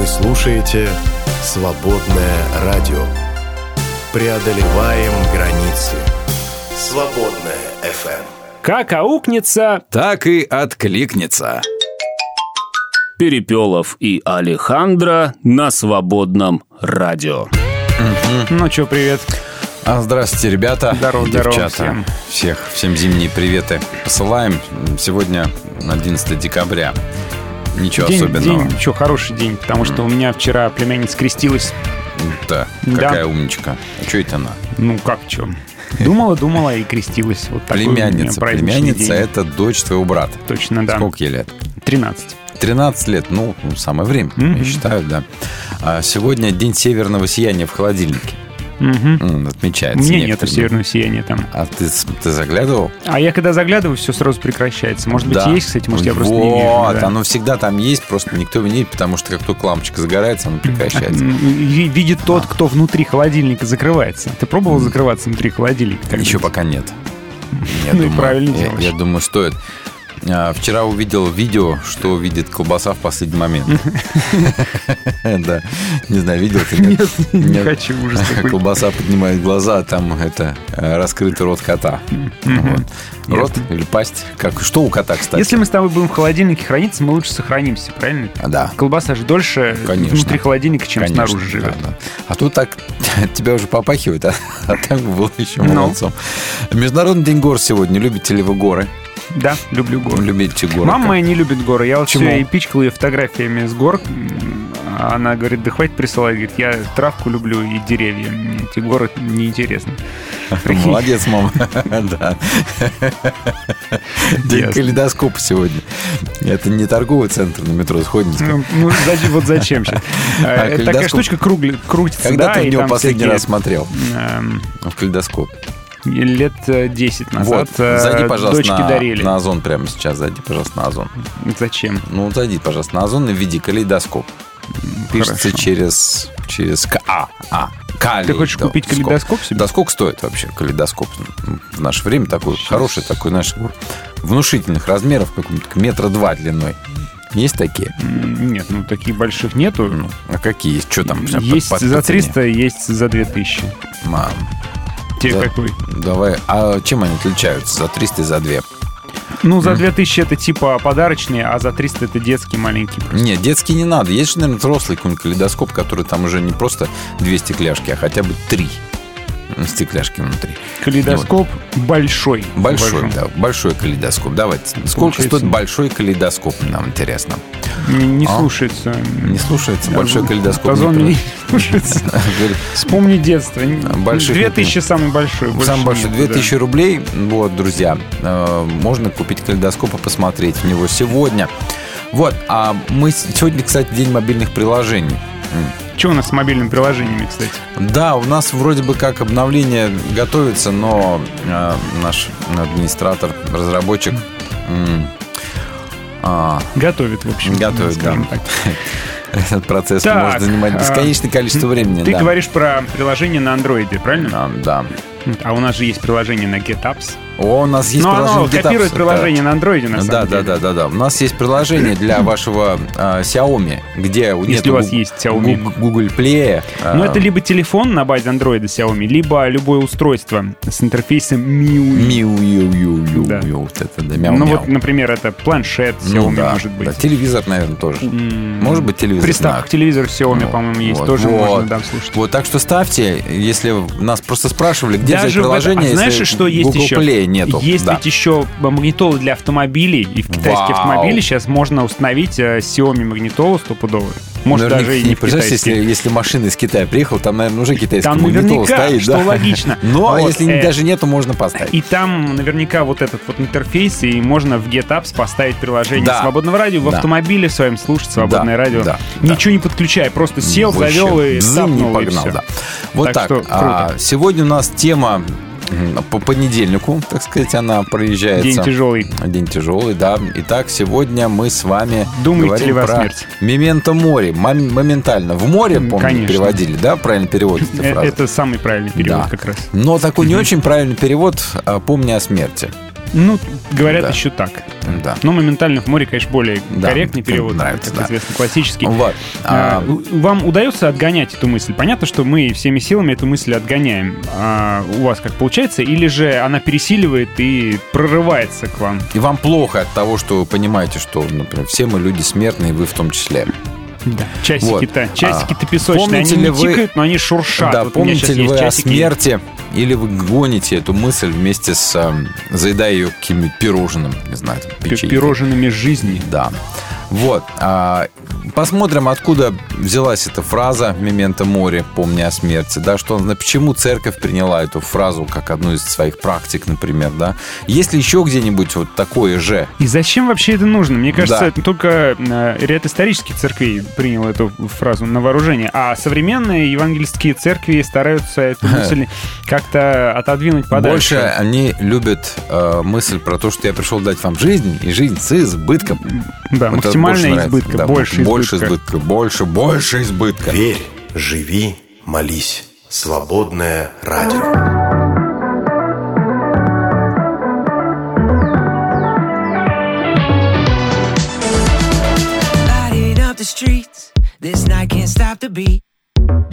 Вы слушаете «Свободное радио». Преодолеваем границы. «Свободное ФМ». Как аукнется, так и откликнется. Перепелов и Алехандро на Свободном радио. Ну чё, привет. Здравствуйте, ребята. Здорово, девчата. Всем. Всем зимние приветы посылаем. Сегодня 11 декабря. Ничего особенного. Ничего, хороший день, потому что у меня вчера племянница крестилась. Да, какая умничка. А чё это она? Ну как чё? Думала и крестилась. Вот племянница. Племянница — это дочь твоего брата. Точно, да. Сколько ей лет? 13. 13 лет, ну, самое время, я считаю, да. А сегодня день северного сияния в холодильнике. Отмечается. У меня нет северного сияния там. А ты заглядывал? А я когда заглядываю, все сразу прекращается. Может быть, есть, кстати, может, я просто не вижу. Вот, оно всегда там есть, просто никто его не видит, потому что как только лампочка загорается, оно прекращается. Видит тот, кто внутри холодильника закрывается. Ты пробовал закрываться внутри холодильника? Еще пока нет. Ну и правильно делаешь. Я думаю, стоит. Вчера увидел видео, что видит колбаса в последний момент. Да, не знаю, видел ты? Нет, не хочу, ужас такой. Колбаса поднимает глаза, а там это раскрытый рот кота. Рот или пасть, как что у кота, кстати. Если мы с тобой будем в холодильнике храниться, мы лучше сохранимся, правильно? Да. Колбаса же дольше внутри холодильника, чем снаружи живет. А тут так тебя уже попахивает, а так было еще молодцом. Международный день гор сегодня. Любите ли вы горы? Да, люблю горы. Любите горы? Мама моя не любит горы. Я вот все и пичкал ее фотографиями с гор. Она говорит, да хватит присылать. Говорит, я травку люблю и деревья. Мне эти горы неинтересны. Молодец, мама. Да. День калейдоскопа сегодня. Это не торговый центр на метро Сходнинская. Ну, вот зачем сейчас? Такая штучка крутится. Когда ты в него последний раз смотрел? В калейдоскоп. Лет 10 назад. Вот. Зайди, пожалуйста, дочки дарили. На Озон прямо сейчас. Зайди, пожалуйста, на Озон. Зачем? Ну, зайди, пожалуйста, на Озон и введи калейдоскоп. Пишется через КА. Ты хочешь купить калейдоскоп себе? Да сколько стоит вообще калейдоскоп? В наше время такой хороший, такой, знаешь, внушительных размеров, какой-то 2 метра длиной. Есть такие? Нет, ну таких больших нету. А какие есть? Что там? Есть за 300, есть за 2000. Мам. Какой? Давай. А чем они отличаются? За 300 и за 2? Ну, за 2000 это типа подарочные, а за 300 это детские маленькие. Просто. Нет, детские не надо. Есть же, наверное, взрослый какой-нибудь калейдоскоп, который там уже не просто 2 стекляшки, а хотя бы 3 стекляшки внутри. Калейдоскоп вот. Большой. Большой, да. Большой калейдоскоп. Давайте. Сколько стоит большой калейдоскоп, нам интересно. Не слушается. Не слушается большой калейдоскоп. Озон не слушается. Вспомни детство. 2000 самый большой. Самый большой. 2000 рублей. Вот, друзья. Можно купить калейдоскоп и посмотреть в него сегодня. Вот. А мы сегодня, кстати, день мобильных приложений. Что у нас с мобильными приложениями, кстати? Да, у нас вроде бы как обновление готовится, но наш администратор, разработчик... готовит, в общем. Готовит, да. Так. Этот процесс может занимать бесконечное количество времени. Ты говоришь про приложение на Android, правильно? Да. А у нас же есть приложение на GetApps. О, у нас есть приложение GetApps. Копирует приложение на Android, на самом деле. Да. У нас есть приложение для вашего Xiaomi, где если у вас есть Xiaomi, Google Play. Ну, это либо телефон на базе Android Xiaomi, либо любое устройство с интерфейсом MIUI. Ну, вот, например, это планшет Xiaomi, может быть. Телевизор, наверное, тоже. Может быть, телевизор. Приставка к телевизору Xiaomi, по-моему, есть. Тоже можно там слушать. Вот, так что ставьте, если нас просто спрашивали, где взять приложение, если Google Play нету. Есть ведь еще магнитолы для автомобилей, и в китайские автомобили сейчас можно установить Xiaomi магнитолу стопудовую. Может, даже и не в китайские. Если машина из Китая приехала, там, наверное, уже китайский магнитол стоит. Что логично. Но если даже нету, можно поставить. И там наверняка вот этот вот интерфейс, и можно в GetApps поставить приложение Свободного радио, в автомобиле в своем слушать Свободное радио. Ничего не подключая, просто сел, завел и тапнул, и все. Вот так. Сегодня у нас тема по понедельнику, так сказать, она проезжается. День тяжелый. День тяжелый, да. Итак, сегодня мы с вами говорим про Memento mori. Моментально. В море, помню, переводили, да? Правильно перевод этой фразы. Это самый правильный перевод как раз. Но такой не очень правильный перевод «Помни о смерти». Ну, говорят, да. еще так. Да. Но моментально в море, конечно, более корректный перевод. Нравится, как известно, классический. Вот. Вам удается отгонять эту мысль? Понятно, что мы всеми силами эту мысль отгоняем. А у вас как получается? Или же она пересиливает и прорывается к вам? И вам плохо от того, что вы понимаете, что, например, все мы люди смертные, вы в том числе. Да. Часики-то, вот. Часики-то песочные. Помните, они не тикают, но они шуршат. Да, вот помните ли вы о смерти? Или вы гоните эту мысль вместе с... заедая ее каким-нибудь пирожным, не знаю, печеньем. Пирожными жизни. Да. Вот. Посмотрим, откуда взялась эта фраза «Memento mori», «Помни о смерти». Да, что, почему церковь приняла эту фразу как одну из своих практик, например, да? Есть ли еще где-нибудь вот такое же? И зачем вообще это нужно? Мне кажется, это только ряд исторических церквей принял эту фразу на вооружение, а современные евангельские церкви стараются эту мысль как-то отодвинуть подальше. Больше они любят мысль про то, что я пришел дать вам жизнь, и жизнь с избытком. Да, вот максимальная избытка, да, больше избытка. Верь, живи, молись. Свободное радио.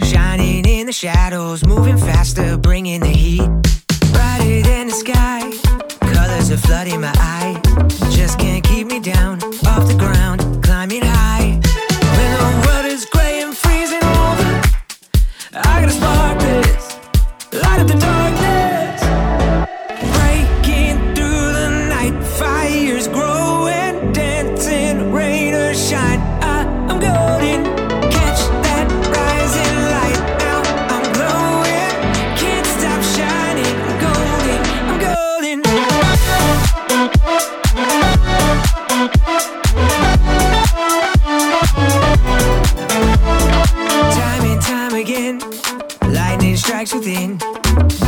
Shining in the shadows, moving faster, bringing the heat. Brighter than the sky, colors are flooding my eye. Just can't keep me down, off the ground, climbing high. When the world is gray and freezing over, I gotta spark this, light up the darkness. Breaking through the night, fire's growing, dancing, rain or shine, I'm golden. Within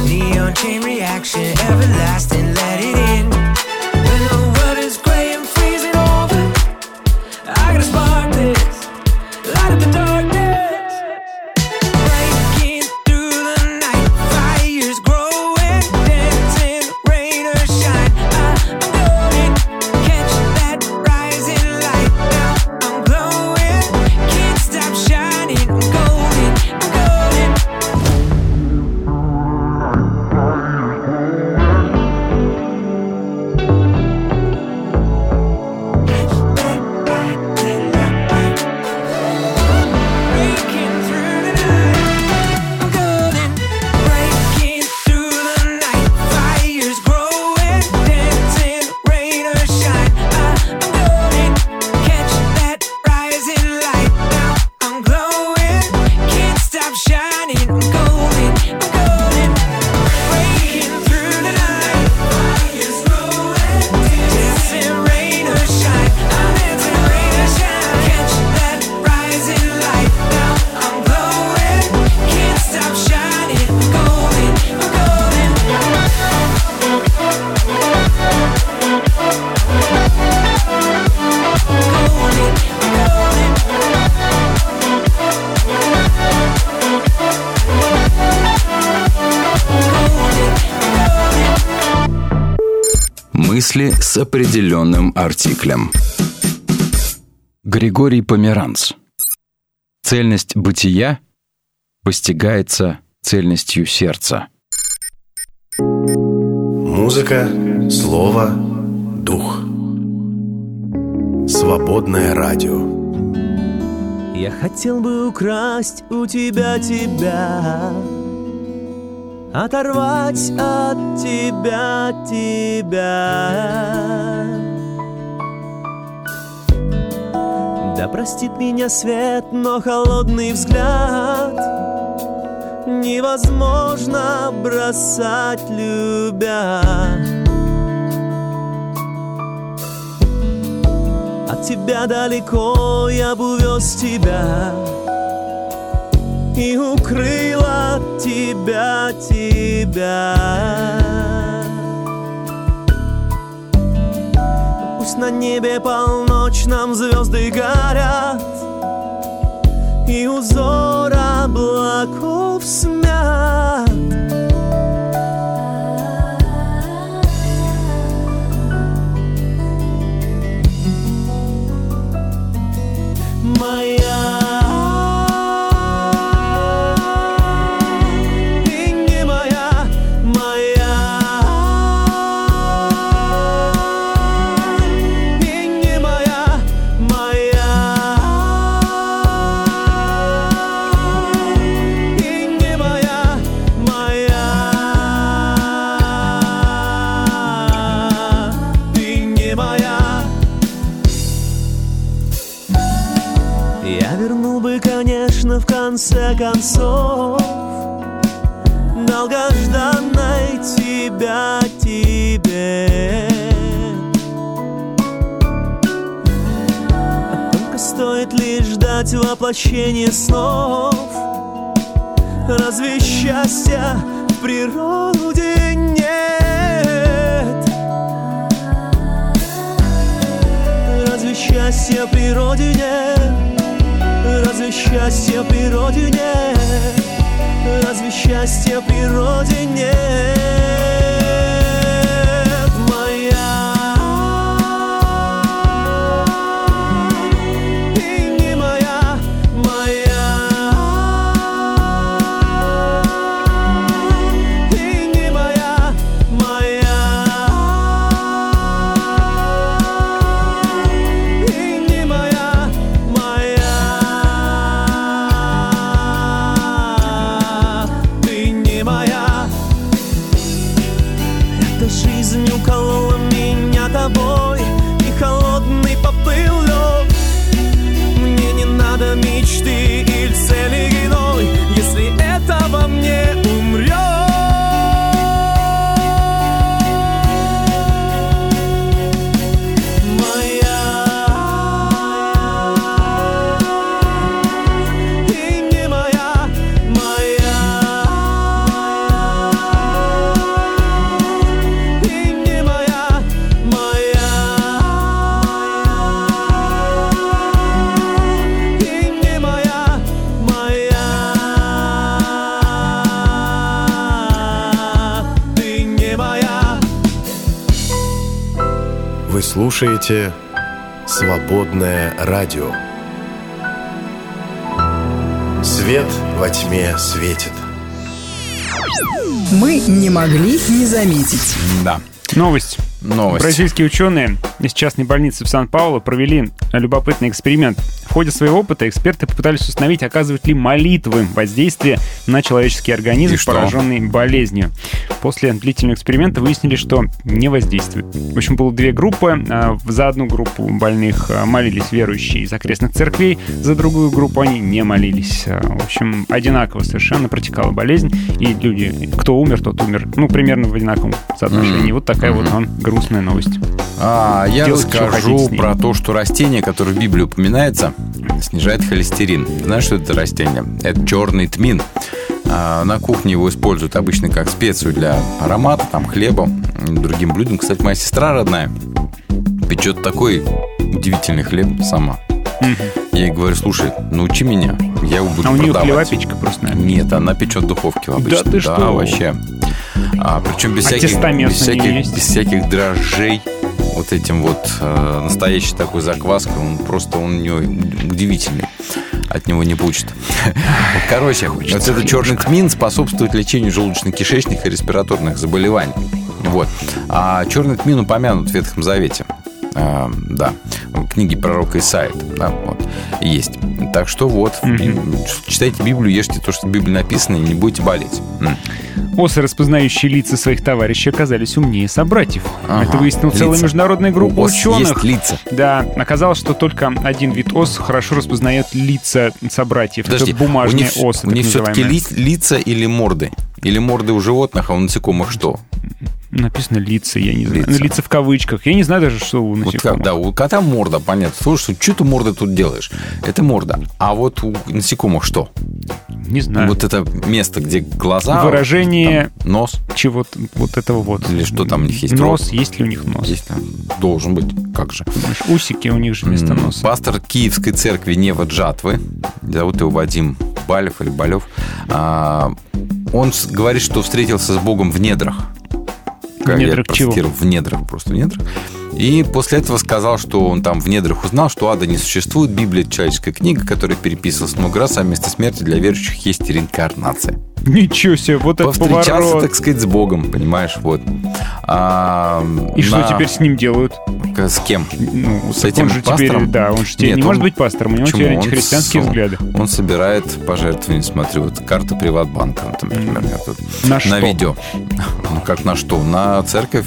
neon chain reaction, everlasting, let it in. When the world is gray and freezing over, I gotta spark this, light up the darkness. Breaking through the night, fire's growing, dancing, rain or shine, I'm going. Catch that rising light, now I'm glowing. Can't stop shining, I'm golden, I'm golden. С определенным артиклем. Григорий Померанц. Цельность бытия постигается цельностью сердца. Музыка, слово, дух. Свободное радио. Я хотел бы украсть у тебя, оторвать от тебя. Да простит меня свет, но холодный взгляд невозможно бросать, любя. От тебя далеко я бы увез тебя и укрыл от тебя. Пусть на небе полночном звезды горят, и узор облаков смят. концов долгожданной тебя тебе. А только стоит лишь ждать воплощения снов. Разве счастья в природе нет? Разве счастья в природе нет? Разве счастья в природе нет? Разве счастья в природе нет? Слушайте «Свободное радио». Свет во тьме светит. Мы не могли не заметить. Да. Новость. Бразильские ученые из частной больницы в Сан-Паулу провели любопытный эксперимент. В ходе своего опыта эксперты попытались установить, оказывают ли молитвы воздействие на человеческий организм, пораженный болезнью. После длительного эксперимента выяснили, что не воздействует. В общем, было две группы. За одну группу больных молились верующие из окрестных церквей, за другую группу они не молились. В общем, одинаково совершенно протекала болезнь, и люди, кто умер, тот умер. Ну, примерно в одинаковом соотношении. Вот такая вот вам грустная новость. Я расскажу про то, что растение, которое в Библии упоминается, снижает холестерин. Знаешь, что это растение? Это черный тмин. На кухне его используют обычно как специю для аромата, там, хлеба, другим блюдам. Кстати, моя сестра родная печет такой удивительный хлеб сама. Я ей говорю, слушай, научи меня, я его буду продавать. А у нее хлеба печка просто, наверное? Нет, она печет в духовке обычно. Да ты что? Да, вообще. Причем без всяких дрожжей. Вот этим вот настоящей такой закваской. Он у нее удивительный. От него не пучит. Короче, вот этот черный тмин способствует лечению желудочно-кишечных и респираторных заболеваний. Вот. А черный тмин упомянут в Ветхом Завете. Да. Книги пророка Исайя. Да, вот. Есть. Так что вот. Читайте Библию, ешьте то, что в Библии написано, и не будете болеть. Осы, распознающие лица своих товарищей, оказались умнее собратьев. Это выяснила целая международная группа ученых. Лица. Да, оказалось, что только один вид ос хорошо распознает лица собратьев. Подожди, это бумажные осы. У них все-таки лица или морды? Или морды у животных, а у насекомых что? Написано лица, я не знаю. Лица в кавычках. Я не знаю даже, что у насекомых. Вот, да, у кота морда, понятно. Слушай, что ты морды тут делаешь? Это морда. А вот у насекомых что? Не знаю. Вот это место, где глаза. Выражение. Там, нос. Чего-то вот этого вот. Или что там у них есть? Нос. Рот. Есть ли у них нос? Есть. Должен быть. Как же. Усики у них же вместо носа. Пастор Киевской церкви Нева Джатвы. Зовут его Вадим Балев или Балев. Он говорит, что встретился с Богом в недрах. В недрах чего? В недрах, просто в недрах. И после этого сказал, что он там в недрах узнал, что ада не существует, Библия — это человеческая книга, которая переписывалась много раз, а вместо смерти для верующих есть реинкарнация. Ничего себе, вот это поворот. Повстречался, так сказать, с Богом, понимаешь, вот. И что теперь с ним делают? С кем? Ну, с этим же пастором? Теперь, да, он же теперь не может быть пастором, у него теперь антихристианские взгляды. Он собирает пожертвования, смотрю, вот карта Приватбанка, например. На что? На видео. Ну, как на что? На церковь.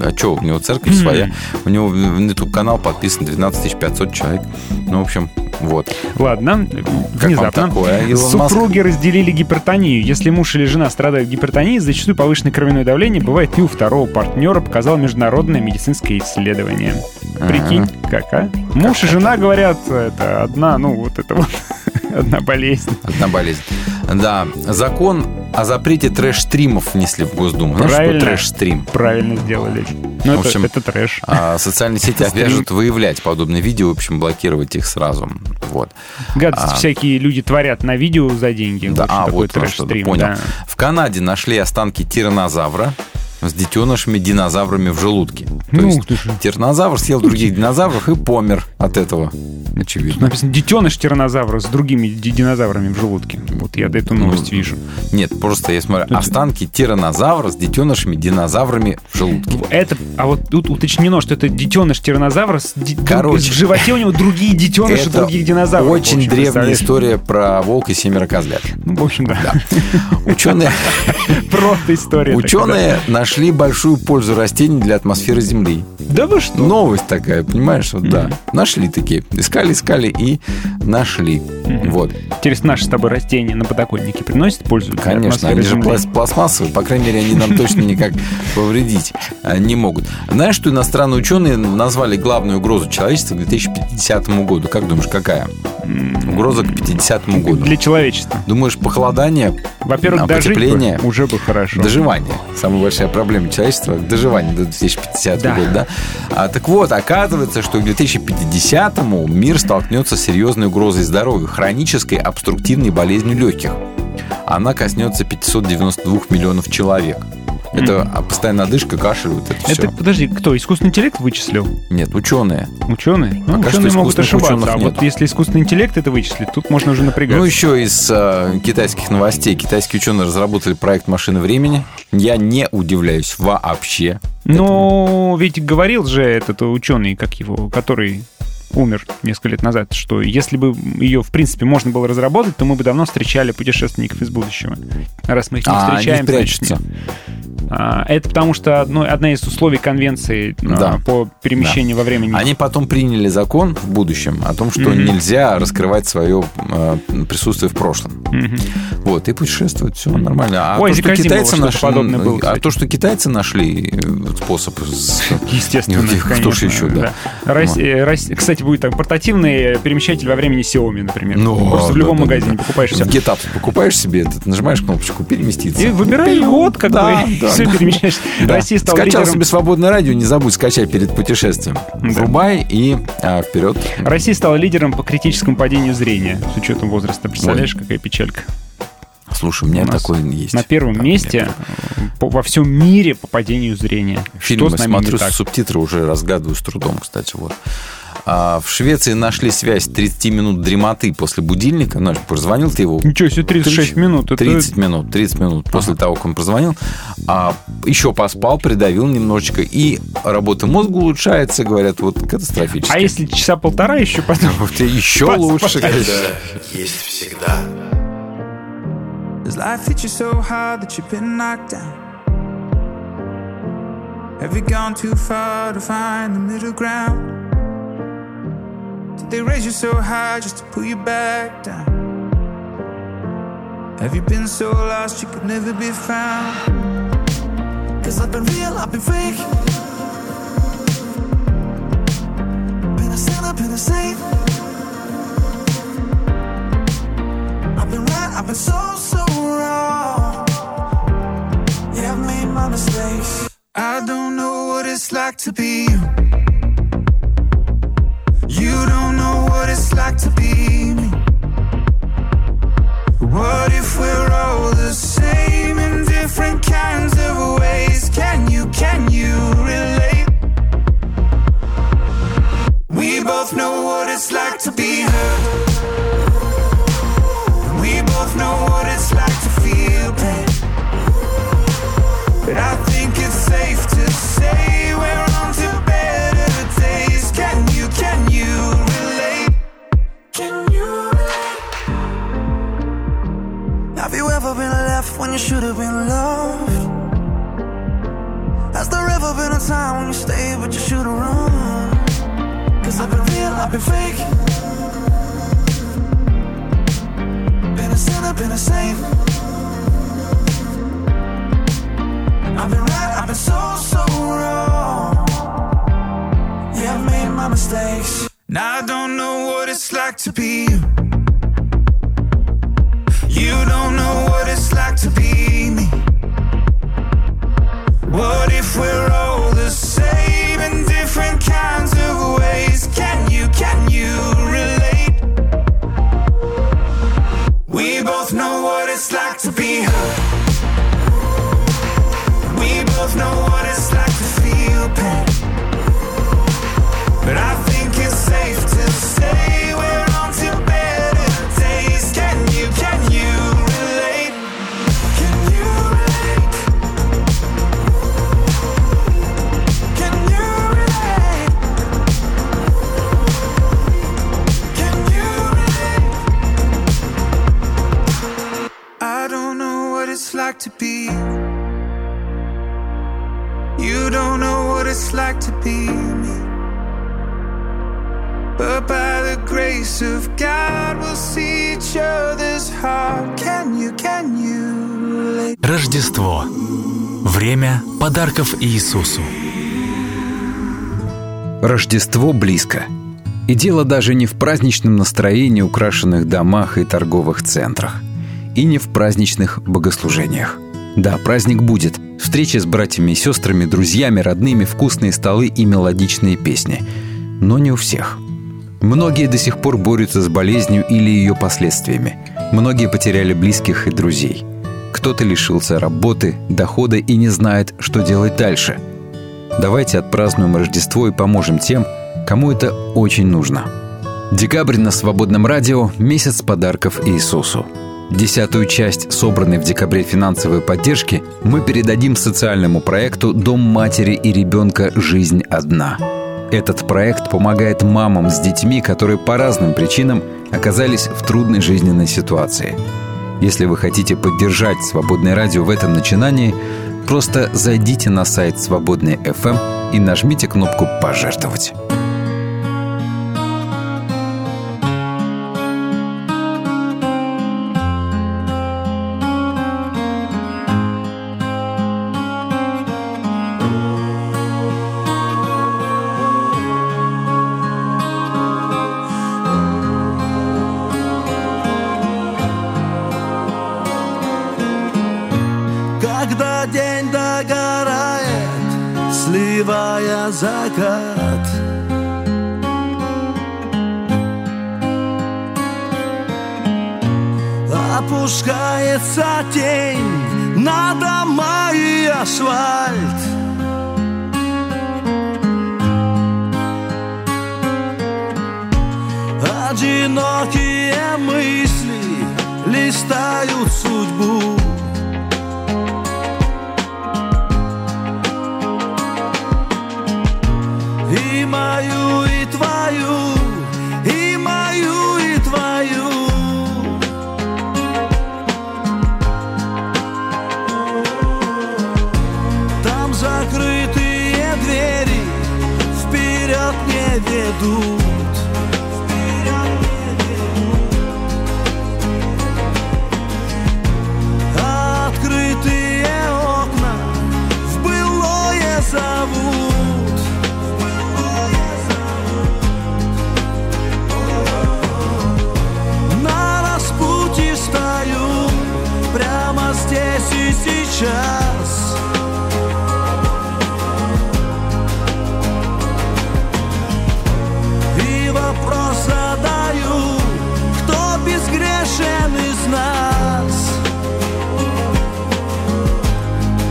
А что, у него церковь своя. У него на YouTube-канал подписан 12 500 человек. Ну, в общем, вот. Ладно, внезапно. Супруги разделили гипертонию. Если муж или жена страдает гипертонией, зачастую повышенное кровяное давление бывает и у второго партнера, показало международное медицинское исследование. Прикинь, как, а? Муж и жена, говорят, это одна, ну, вот это вот, одна болезнь. Одна болезнь. Да, закон о запрете трэш-стримов внесли в Госдуму. Правильно. Трэш-стрим. Правильно сделали. Ну, в общем, это трэш. Социальные сети обяжут выявлять подобные видео, в общем, блокировать их сразу. Вот. Гадости всякие люди творят на видео за деньги. Да, вот трэш-стрим. Понял. Да. В Канаде нашли останки тираннозавра с детенышами динозаврами в желудке. То есть тираннозавр съел других динозавров и помер от этого. Очевидно. Тут написано детеныш тираннозавра с другими динозаврами в желудке. Вот я эту новость вижу. Нет, просто я смотрю. Останки тираннозавра с детенышами динозаврами в желудке. А вот тут уточнено, что это детеныш тираннозавра в животе у него другие детеныши других динозавров. Очень древняя история про волка и семеро козлят. Ну, в общем, да. Ученые... Просто история. Ученые нашли большую пользу растений для атмосферы Земли. Да вы что? Новость такая, понимаешь? Вот, да. Нашли такие. Искали и нашли. Вот. Интересно, наши с тобой растения на подоконнике приносят пользу? Конечно, они же пластмассовые. По крайней мере, они нам точно никак повредить не могут. Знаешь, что иностранные ученые назвали главную угрозу человечества к 2050 году? Как думаешь, какая? Угроза к 50 году. Для человечества. Думаешь, похолодание? Во-первых, потепление? Уже бы хорошо. Доживание. Самая большая проблема человечества — доживание до 2050 года. Да? Так вот, оказывается, что к 2050-му мир столкнется с серьезной угрозой здоровью, хронической обструктивной болезнью легких. Она коснется 592 миллионов человек. Это постоянная одышка, кашель, вот это все. Подожди, кто, искусственный интеллект вычислил? Нет, ученые. Ученые? Ну, ученые могут ошибаться, а вот если искусственный интеллект это вычислит, тут можно уже напрягаться. Ну, еще из китайских новостей. Китайские ученые разработали проект машины времени. Я не удивляюсь вообще. Ну, ведь говорил же этот ученый, как его, который... умер несколько лет назад, что если бы ее, в принципе, можно было разработать, то мы бы давно встречали путешественников из будущего. Раз мы их не встречаем... Они прячутся. Это потому что одна из условий конвенции по перемещению во времени. Они потом приняли закон в будущем о том, что нельзя раскрывать свое присутствие в прошлом. Вот, и путешествуют, все нормально. А то, что китайцы нашли способ... Естественно, конечно. Кстати, будет там портативный перемещатель во времени Xiaomi, например. Просто в любом магазине покупаешь все. В GetApps покупаешь себе, нажимаешь кнопочку «Переместиться». И выбираешь год, как бы, все перемещаешь. Россия стала лидером... Скачал себе «Свободное радио», не забудь, скачай перед путешествием. Врубай и вперед. Россия стала лидером по критическому падению зрения с учетом возраста. Представляешь, какая печалька. Слушай, у меня такое есть. На первом месте во всем мире по падению зрения. Фильмы смотрю, субтитры уже разгадываю с трудом, кстати, вот. В Швеции нашли связь 30 минут дремоты после будильника. Позвонил ты его? Ничего себе, 36 минут. 30 минут после того, как он позвонил. Еще поспал, придавил немножечко. И работа мозга улучшается, говорят, вот катастрофически. А если часа полтора еще потом? Еще лучше. Есть всегда. They raise you so high just to pull you back down. Have you been so lost you could never be found? 'Cause I've been real, I've been fake. Been a sinner, been a saint. I've been right, I've been so wrong. Yeah, I've made my mistakes. I don't know what it's like to be you. You don't know what it's like to be me. What if we're all the same in different kinds of ways? Can you relate? Have you ever been left when you should have been loved? Has there ever been a time when you stayed but you should have run? Cause I've been real, I've been fake, been a sinner, been a saint. I've been right, I've been so, so wrong. Yeah, I've made my mistakes. Now I don't know what it's like to be you. You don't know what it's like to be me. What if we're all the same in different kinds of ways? Can you relate? We both know what it's like to be hurt. We both know what it's like to feel pain. But I think it's safe to say we're on to better days. Can you relate? Can you relate? Can you relate? Can you relate? I don't know what it's like to be. You don't know what it's like to be me. But by the grace of God, we'll see each other's heart. Can you... Рождество. Время подарков Иисусу. Рождество близко. И дело даже не в праздничном настроении, украшенных домах и торговых центрах. И не в праздничных богослужениях. Да, праздник будет. Встречи с братьями и сестрами, друзьями, родными, вкусные столы и мелодичные песни. Но не у всех. Многие до сих пор борются с болезнью или ее последствиями. Многие потеряли близких и друзей. Кто-то лишился работы, дохода и не знает, что делать дальше. Давайте отпразднуем Рождество и поможем тем, кому это очень нужно. Декабрь на Свободном радио – месяц подарков Иисусу. 10-ю часть собранной в декабре финансовой поддержки мы передадим социальному проекту «Дом матери и ребенка. Жизнь одна». Этот проект помогает мамам с детьми, которые по разным причинам оказались в трудной жизненной ситуации. Если вы хотите поддержать «Свободное радио» в этом начинании, просто зайдите на сайт «Свободное ФМ» и нажмите кнопку «Пожертвовать». Закат. Опускается тень на дома и асфальт. Одинокие мысли листают судьбу. Мою и твою, и мою и твою. Там закрытые двери вперед не ведут. А открытые окна в былое зовут. Здесь и сейчас и вопрос задаю, кто безгрешен из нас.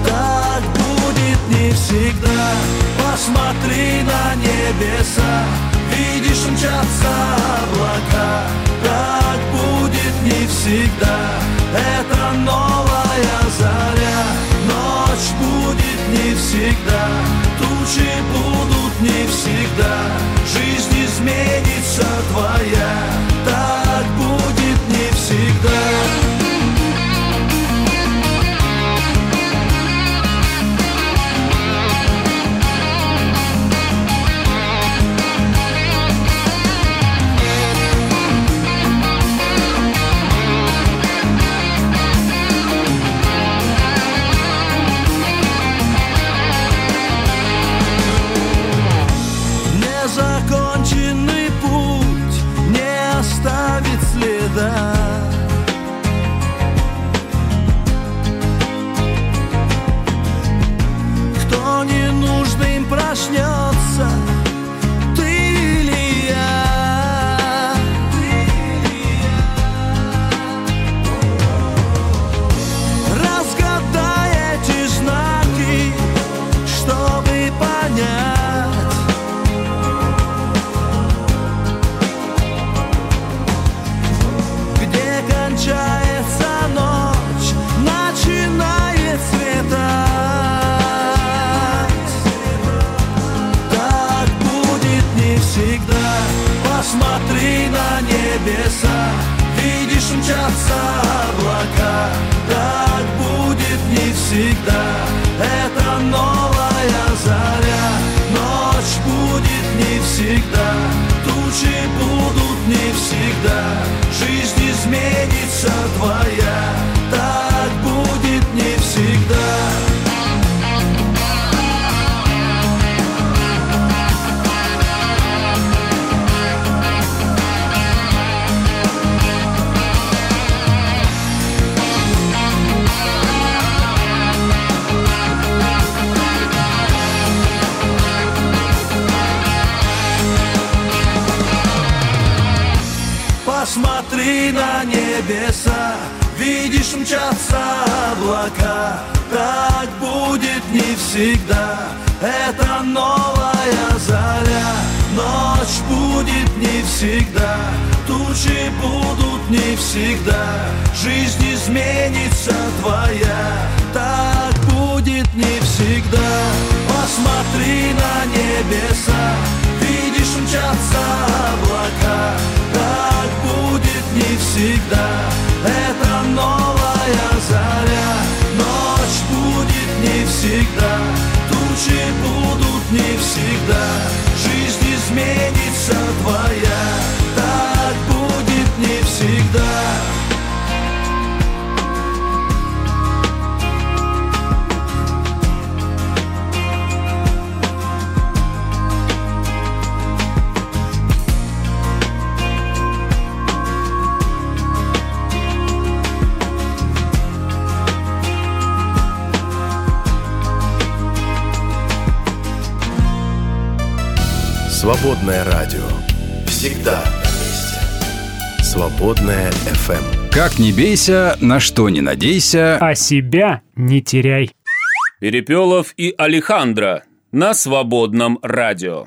Так будет не всегда. Посмотри на небеса, видишь, мчатся облака. Так будет не всегда. Это новая заря, ночь будет не всегда, тучи будут не всегда, жизнь изменится твоя, так будет не всегда. нет следа. Кто ненужным проснется, ты или я? Разгадай эти знаки, чтобы понять. Посмотри на небеса, видишь, мчатся облака. Так будет не всегда, это новая заря. Ночь будет не всегда, тучи будут не всегда. Жизнь изменится твоя, так будет не всегда. Смотри на небеса, видишь, мчатся облака. Так будет не всегда, это новая заря. Ночь будет не всегда, тучи будут не всегда. Жизнь изменится твоя, так будет не всегда. Посмотри на небеса, видишь, мчатся облака. Так будет не всегда, это новая заря. Ночь будет не всегда, тучи будут не всегда. Жизнь изменится твоя, так будет не всегда. Свободное радио. Всегда на месте. Свободное ФМ. Как не бейся, на что не надейся, а себя не теряй. Перепелов и Алехандро на Свободном радио.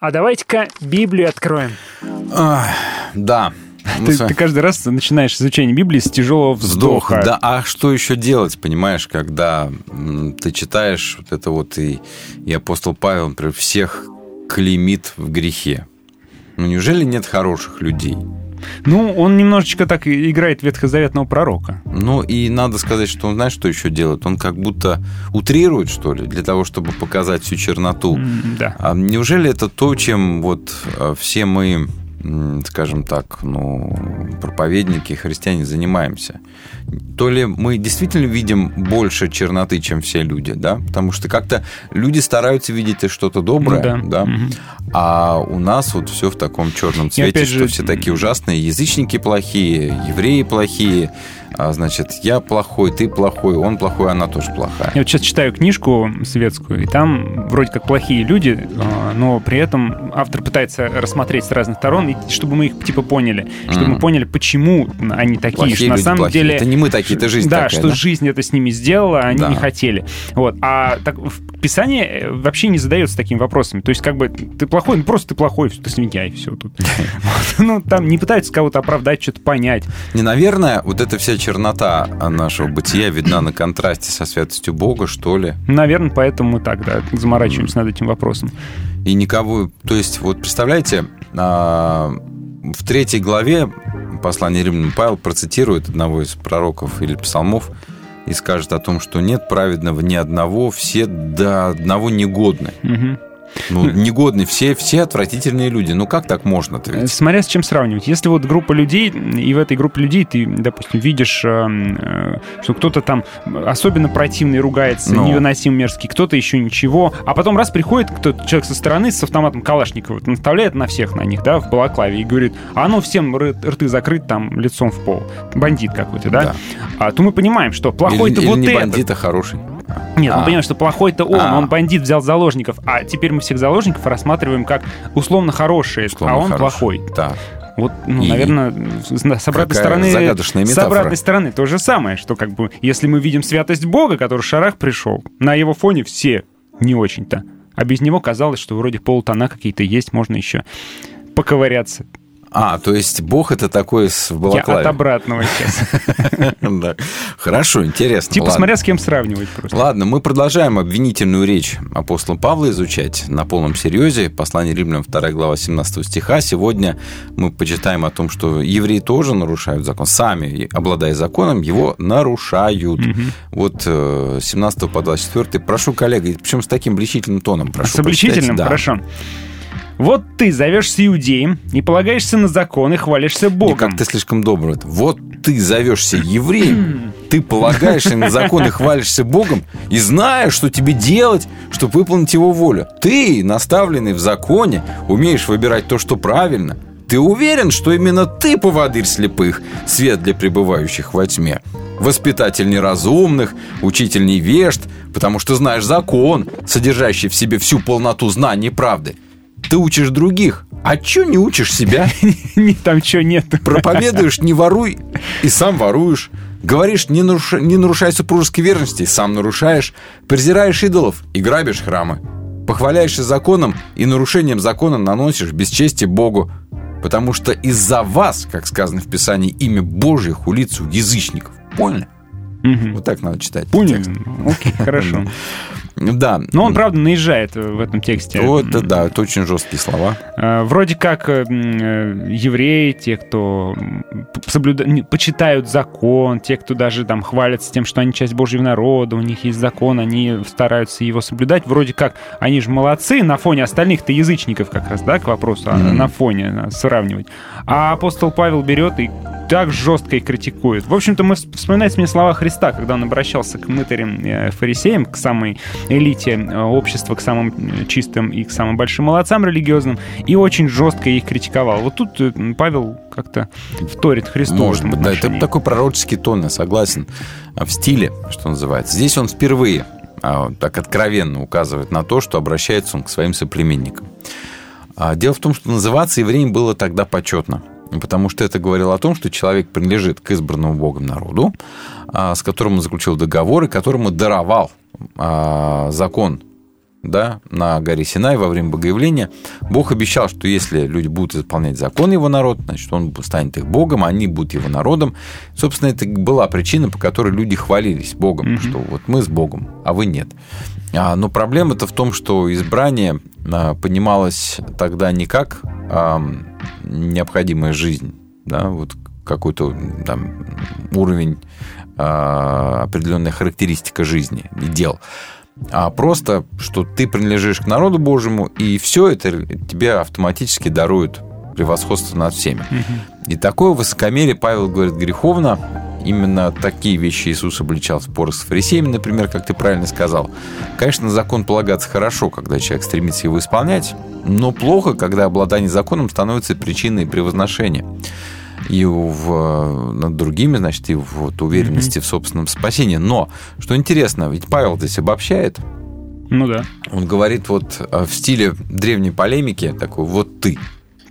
А давайте-ка Библию откроем. Да. Ты каждый раз начинаешь изучение Библии с тяжелого вздоха. Да, а что еще делать, понимаешь, когда ты читаешь вот это вот и апостол Павел, например, всех клеймит в грехе. Ну, неужели нет хороших людей? Ну, он немножечко так играет ветхозаветного пророка. Ну, и надо сказать, что он, знаешь, что еще делает? Он как будто утрирует, что ли, для того, чтобы показать всю черноту. Да. А неужели это то, чем вот все мы, скажем так, проповедники, христиане занимаемся? То ли мы действительно видим больше черноты, чем все люди, да? Потому что как-то люди стараются видеть что-то доброе, да? Угу. А у нас вот все в таком черном цвете, что все такие ужасные, язычники плохие, евреи плохие, значит, я плохой, ты плохой, он плохой, она тоже плохая. Я вот сейчас читаю книжку светскую, и там вроде как плохие люди, но при этом автор пытается рассмотреть с разных сторон, и чтобы мы их типа поняли, чтобы мы поняли, почему они такие, плохие что на самом плохие. Деле... Это не мы такие, это жизнь да, такая. Что да, что жизнь это с ними сделала, а они не хотели. Вот. А так, в Писании вообще не задается такими вопросами. То есть как бы ты плохой, ну просто ты плохой, ты свинья, все тут. Ну там не пытаются кого-то оправдать, что-то понять. Не, наверное, вот эта вся чернота нашего бытия видна на контрасте со святостью Бога, что ли? Наверное, поэтому мы так, да, заморачиваемся над этим вопросом. И никого... То есть, вот представляете, в 3 главе послания Римлянам Павел процитирует одного из пророков или псалмов и скажет о том, что нет праведного ни одного, все до одного негодны. Угу. Ну, негодные, все отвратительные люди. Ну, как так можно-то ведь? Смотря с чем сравнивать. Если вот группа людей, и в этой группе людей ты, допустим, видишь, что кто-то там особенно противный ругается, невыносимо мерзкий, кто-то еще ничего, а потом раз приходит кто-то, человек со стороны с автоматом Калашникова, наставляет на всех на них, да, в балаклаве, и говорит, а ну всем рты закрыть там лицом в пол. Бандит какой-то, да? То мы понимаем, что плохой-то вот этот. Или не бандит, а хороший. Нет, мы понимаем, что плохой-то он бандит, взял заложников, а теперь мы всех заложников рассматриваем как условно хорошие, условно а он хороший. Плохой. Да. Вот, наверное, с обратной стороны то же самое, что как бы, если мы видим святость Бога, который в шарах пришел, на его фоне все не очень-то, а без него казалось, что вроде полутона какие-то есть, можно еще поковыряться. То есть Бог — это такой с балаклавой. Я от обратного сейчас. Хорошо, интересно. Типа смотря с кем сравнивать просто. Ладно, мы продолжаем обвинительную речь апостола Павла изучать на полном серьезе. Послание Римлянам, 2 глава, 17 стиха. Сегодня мы почитаем о том, что евреи тоже нарушают закон. Сами, обладая законом, его нарушают. Вот 17 по 24. Прошу, коллега, причем с таким обличительным тоном. С обличительным? Хорошо. Вот ты зовешься иудеем и полагаешься на закон и хвалишься Богом. Никак ты слишком добрый. Вот ты зовешься евреем, ты полагаешься на закон и хвалишься Богом, и знаешь, что тебе делать, чтобы выполнить его волю. Ты, наставленный в законе, умеешь выбирать то, что правильно. Ты уверен, что именно ты поводырь слепых, свет для пребывающих во тьме, воспитатель неразумных, учитель невежд, потому что знаешь закон, содержащий в себе всю полноту знаний и правды. Ты учишь других, а чё не учишь себя? Там чё нет. Проповедуешь «не воруй» и сам воруешь. Говоришь «не нарушай супружеской верности» и сам нарушаешь. Презираешь идолов и грабишь храмы. Похваляешься законом и нарушением закона наносишь бесчестие Богу. Потому что из-за вас, как сказано в Писании, имя Божье хулится у язычников. Поняли? Вот так надо читать. Понял. Окей, хорошо. Да. Но он, правда, наезжает в этом тексте. Вот, да, это очень жесткие слова. Вроде как евреи, те, кто почитают закон, те, кто даже там хвалятся тем, что они часть Божьего народа, у них есть закон, они стараются его соблюдать. Вроде как они же молодцы на фоне остальных-то язычников как раз, да, к вопросу, на фоне надо сравнивать. А апостол Павел берет и так жестко их критикует. В общем-то, вспоминается мне слова Христа, когда он обращался к мытарям, фарисеям, к самой элите общества, к самым чистым и к самым большим молодцам религиозным, и очень жестко их критиковал. Вот тут Павел как-то вторит Христу. Может быть, да, это такой пророческий тон, я согласен, в стиле, что называется. Здесь он впервые так откровенно указывает на то, что обращается он к своим соплеменникам. Дело в том, что называться евреем было тогда почетно. Потому что это говорило о том, что человек принадлежит к избранному Богом народу, с которым он заключил договор и которому даровал закон, да, на горе Синай во время богоявления. Бог обещал, что если люди будут исполнять закон его народ, значит, он станет их Богом, а они будут его народом. Собственно, это была причина, по которой люди хвалились Богом, что вот мы с Богом, а вы нет. Но проблема-то в том, что избрание понималось тогда не как необходимая жизнь, да, вот какой-то там уровень, определенная характеристика жизни и дел, а просто, что ты принадлежишь к народу Божьему, и все это тебе автоматически дарует превосходство над всеми. И такое высокомерие, Павел говорит, греховно. Именно такие вещи Иисус обличал в спорах с фарисеями, например, как ты правильно сказал. Конечно, на закон полагаться хорошо, когда человек стремится его исполнять, но плохо, когда обладание законом становится причиной превозношения. И над другими, значит, и вот уверенности в собственном спасении. Но, что интересно, ведь Павел здесь обобщает. Ну да. Он говорит вот в стиле древней полемики такой «вот ты».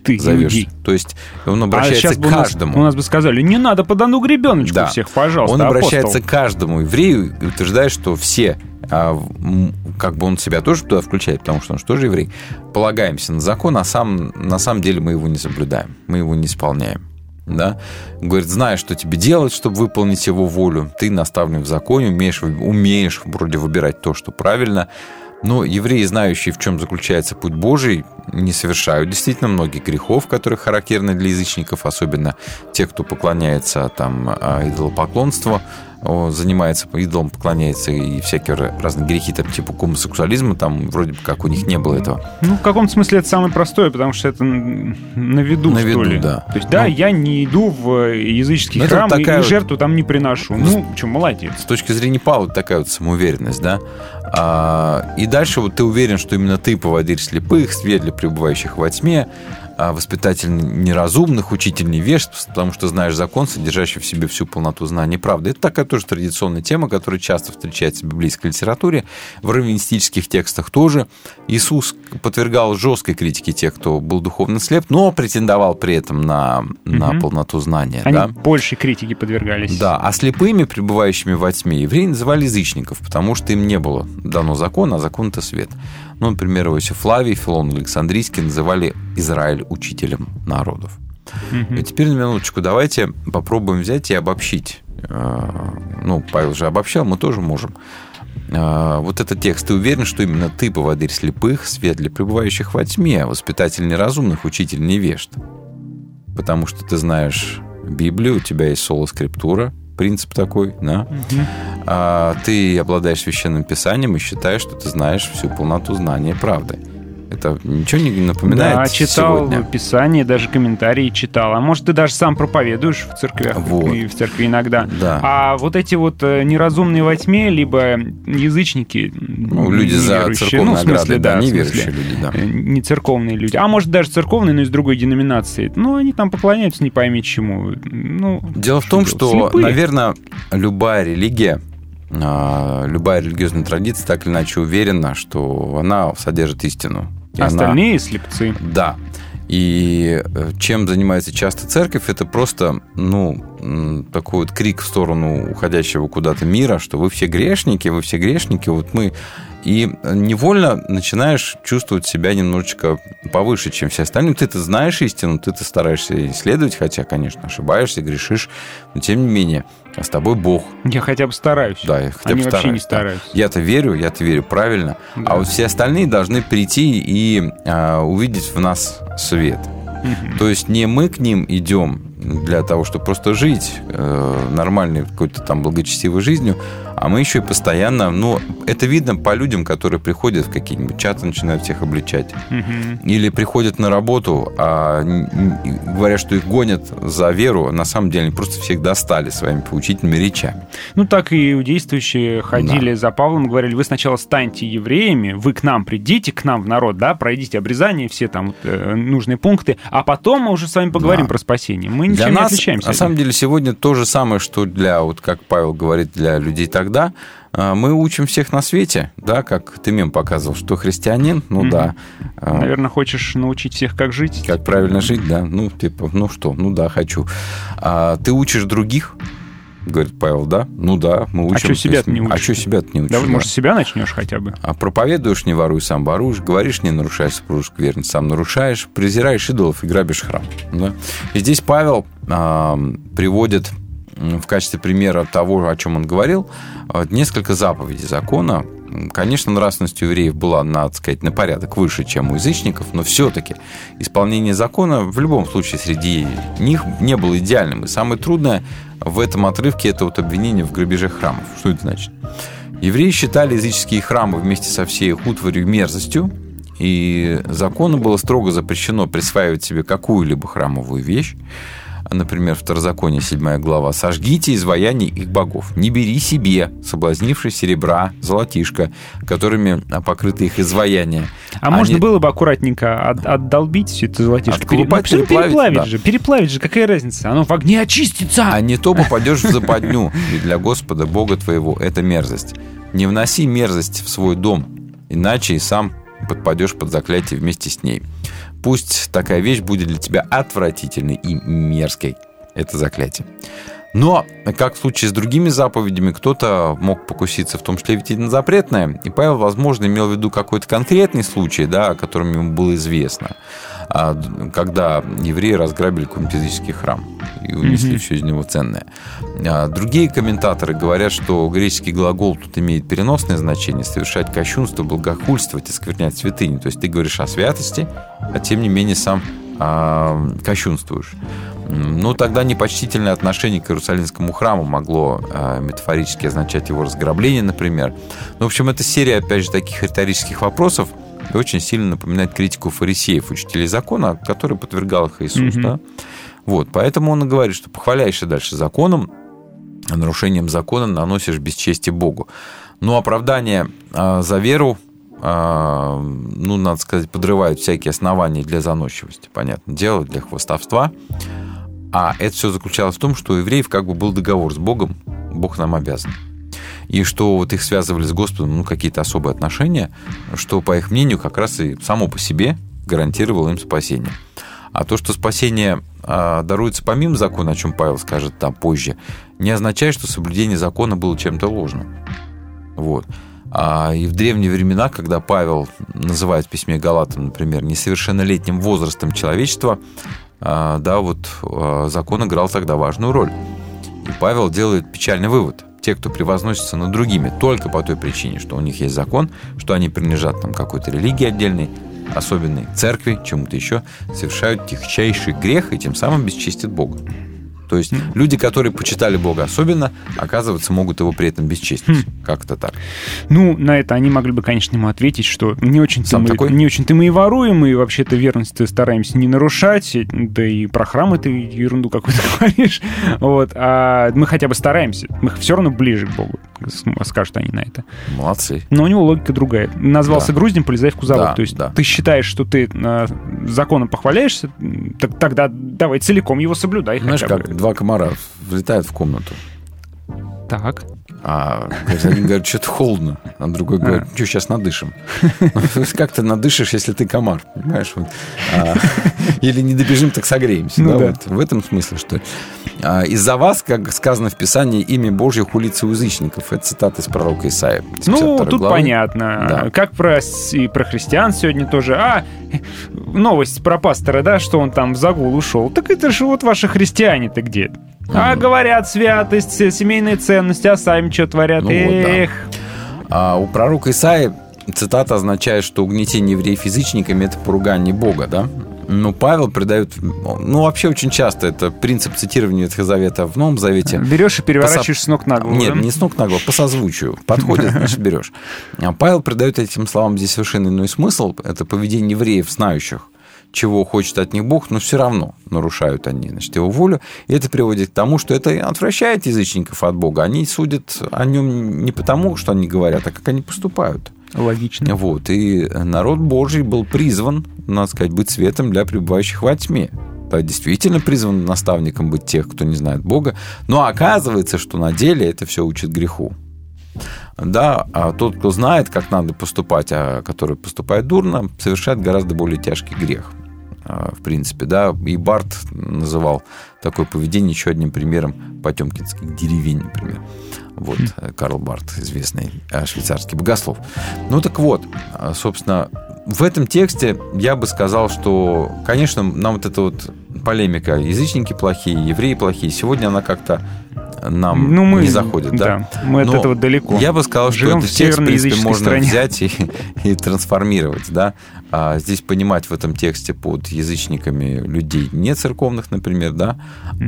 Зовешь. То есть он обращается к каждому. У нас бы сказали, не надо по Дану гребеночку всех, пожалуйста. Он обращается к каждому еврею и утверждает, что все, как бы он себя тоже туда включает, потому что он же тоже еврей, полагаемся на закон, а на самом деле мы его не соблюдаем, мы его не исполняем. Да? Говорит, знаешь, что тебе делать, чтобы выполнить его волю, ты наставлен в законе, умеешь вроде выбирать то, что правильно. Но евреи, знающие, в чем заключается путь Божий, не совершают действительно многих грехов, которые характерны для язычников, особенно те, кто поклоняется там идолопоклонству, занимается идолом, поклоняется и всякие разные грехи типа гомосексуализма, там вроде бы как у них не было этого. Ну, в каком-то смысле это самое простое, потому что это на виду. На виду, да. То есть, да, я не иду в языческий храм и жертву там не приношу. Ну, что, молодец. С точки зрения Павла такая вот самоуверенность, да. И дальше вот ты уверен, что именно ты поводырь слепых, светло пребывающих во тьме, воспитатель неразумных, учитель невежеств, потому что знаешь закон, содержащий в себе всю полноту знаний и правды. Это такая тоже традиционная тема, которая часто встречается в библейской литературе, в раввинистических текстах тоже. Иисус подвергал жесткой критике тех, кто был духовно слеп, но претендовал при этом на полноту знания. Они большей критике подвергались. Да, а слепыми, пребывающими во тьме, евреи называли язычников, потому что им не было дано закон, а закон – это свет. Ну, например, Иосиф Флавий, Филон Александрийский называли Израиль учителем народов. И теперь на минуточку давайте попробуем взять и обобщить. Ну, Павел же обобщал, мы тоже можем. Вот этот текст. Ты уверен, что именно ты поводырь слепых, свет для пребывающих во тьме, воспитатель неразумных, учитель невежд? Потому что ты знаешь Библию, у тебя есть соло скриптура, принцип такой, да? Ты обладаешь священным писанием и считаешь, что ты знаешь всю полноту знания и правды. Это ничего не напоминает сегодня? Да, читал сегодня Писание, даже комментарии читал. А может, ты даже сам проповедуешь в церквях, вот. И в церкви иногда. Да. А вот эти вот неразумные во тьме, либо язычники, ну, люди за церковные ограды, да, неверующие люди, да. Не церковные люди. А может, даже церковные, но из другой деноминации. Ну, они там поклоняются не пойми чему. Ну, дело в том, что, наверное, любая религия, любая религиозная традиция так или иначе уверена, что она содержит истину. И остальные слепцы. Да. И чем занимается часто церковь, это просто, ну, такой вот крик в сторону уходящего куда-то мира, что вы все грешники, вот мы... И невольно начинаешь чувствовать себя немножечко повыше, чем все остальные. Ты-то знаешь истину, ты-то стараешься исследовать, хотя, конечно, ошибаешься, грешишь, но тем не менее, а с тобой Бог. Я хотя бы стараюсь. Да, я хотя бы стараюсь. Вообще не стараюсь. Да. Я-то верю правильно. Да. А вот все остальные должны прийти и увидеть в нас свет. То есть не мы к ним идем для того, чтобы просто жить нормальной какой-то там благочестивой жизнью, а мы еще и постоянно... Ну, это видно по людям, которые приходят в какие-нибудь чаты, начинают всех обличать. Или приходят на работу, говорят, что их гонят за веру, на самом деле они просто всех достали своими поучительными речами. Ну, так и иудействующие ходили за Павлом, говорили, вы сначала станьте евреями, вы к нам придите, к нам в народ, да, пройдите обрезание, все там нужные пункты, а потом мы уже с вами поговорим про спасение. Мы ничем не отличаемся. На самом деле сегодня то же самое, что для, вот как Павел говорит, для людей тогда. Мы учим всех на свете, да, как ты мем показывал, что христианин, ну да. Наверное, хочешь научить всех, как жить. Как правильно жить, да. Ну, типа, ну что, ну да, хочу. А ты учишь других, говорит Павел, да? Ну да, мы учим. А что себя-то не учишь? А что себя-то не учишь? Да, может, себя начнешь хотя бы. А проповедуешь, не воруй, сам воруешь, говоришь, не нарушай супружескую верность, сам нарушаешь, презираешь идолов и грабишь храм. Да? И здесь Павел приводит в качестве примера того, о чем он говорил, несколько заповедей закона. Конечно, нравственность у евреев была, надо сказать, на порядок выше, чем у язычников, но все-таки исполнение закона в любом случае среди них не было идеальным. И самое трудное в этом отрывке – это вот обвинение в грабеже храмов. Что это значит? Евреи считали языческие храмы вместе со всей их утварью мерзостью, и закону было строго запрещено присваивать себе какую-либо храмовую вещь. Например, Второзаконие, 7 глава. «Сожгите изваяния их богов, не бери себе, соблазнившись серебра, золотишко, которыми покрыты их изваяния». А можно было бы аккуратненько отдолбить все это золотишко? Переплавить же, какая разница? Оно в огне очистится! А не то попадешь в западню, и для Господа, Бога твоего, это мерзость. Не вноси мерзость в свой дом, иначе и сам подпадешь под заклятие вместе с ней. Пусть такая вещь будет для тебя отвратительной и мерзкой. Это заклятие. Но, как в случае с другими заповедями, кто-то мог покуситься, в том числе ведь и на запретное. И Павел, возможно, имел в виду какой-то конкретный случай, да, о котором ему было известно, когда евреи разграбили какой-нибудь языческий храм и унесли все из него ценное. Другие комментаторы говорят, что греческий глагол тут имеет переносное значение: совершать кощунство, благохульствовать, осквернять святыни. То есть ты говоришь о святости, а тем не менее сам кощунствуешь. Ну, тогда непочтительное отношение к Иерусалимскому храму могло метафорически означать его разграбление, например. Ну, в общем, это серия, опять же, таких риторических вопросов очень сильно напоминает критику фарисеев, учителей закона, который подвергал их Иисус. Mm-hmm. Да? Вот, поэтому он и говорит, что похваляешься дальше законом, нарушением закона наносишь бесчестие Богу. Но оправдание за веру, ну, надо сказать, подрывают всякие основания для заносчивости, понятное дело, для хвастовства. А это все заключалось в том, что у евреев как бы был договор с Богом, Бог нам обязан. И что вот их связывали с Господом, ну, какие-то особые отношения, что, по их мнению, как раз и само по себе гарантировало им спасение. А то, что спасение даруется помимо закона, о чем Павел скажет там позже, не означает, что соблюдение закона было чем-то ложным. Вот. И в древние времена, когда Павел называет в письме Галатам, например, несовершеннолетним возрастом человечества, да, вот закон играл тогда важную роль. И Павел делает печальный вывод. Те, кто превозносится над другими только по той причине, что у них есть закон, что они принадлежат там какой-то религии отдельной, особенной церкви, чему-то еще, совершают тихчайший грех и тем самым бесчестят Бога. То есть люди, которые почитали Бога особенно, оказывается, могут его при этом бесчестить. Как-то так. Ну, на это они могли бы, конечно, ему ответить, что не очень-то мы и воруем, и вообще-то верность-то стараемся не нарушать, да и про храмы ты ерунду какую-то говоришь. Вот. А мы хотя бы стараемся. Мы все равно ближе к Богу, скажут они на это. Молодцы. Но у него логика другая. Назвался груздем, полезай в кузовок. Да, то есть ты считаешь, что ты законом похваляешься, тогда давай целиком его соблюдай. Знаешь, хотя бы. Как два комара влетают в комнату. Так. А один говорит, что-то холодно. А другой говорит, что сейчас надышим. Как ты надышишь, если ты комар? Понимаешь? Или не добежим, так согреемся. В этом смысле, что ли? Из-за вас, как сказано в Писании, имя Божье хулится у язычников. Это цитата из пророка Исайя. Ну, тут понятно. Как про христиан сегодня тоже. А, новость про пастора, да, что он там в загул ушел. Так это же вот ваши христиане-то где? А говорят, святость, семейные ценности, а сами что творят? Ну, эх. Вот, да. У пророка Исаии цитата означает, что угнетение евреев язычниками – это поругание Бога, да? Но Павел придает... Ну, вообще очень часто это принцип цитирования Ветхого Завета в Новом Завете. Берешь и переворачиваешь с ног на голову. Нет, да? Не с ног на голову, по созвучию. Подходит, значит, берешь. Павел придает этим словам здесь совершенно иной смысл. Это поведение евреев, знающих, чего хочет от них Бог, но все равно нарушают они, значит, его волю. И это приводит к тому, что это отвращает язычников от Бога. Они судят о нем не потому, что они говорят, а как они поступают. Логично. Вот. И народ Божий был призван, надо сказать, быть светом для пребывающих во тьме. Да, действительно призван наставником быть тех, кто не знает Бога. Но оказывается, что на деле это все учит греху. Да, а тот, кто знает, как надо поступать, а который поступает дурно, совершает гораздо более тяжкий грех. В принципе, да, и Барт называл такое поведение еще одним примером потемкинских деревень, например. Вот, Карл Барт, известный швейцарский богослов. Ну, так вот, собственно, в этом тексте я бы сказал, что, конечно, нам вот эта вот полемика «язычники плохие, евреи плохие», сегодня она как-то нам не заходит. Да, мы но от этого далеко. Я бы сказал, что этот текст, в принципе, можно взять и трансформировать. Да? А здесь понимать в этом тексте под язычниками людей не церковных, например, да,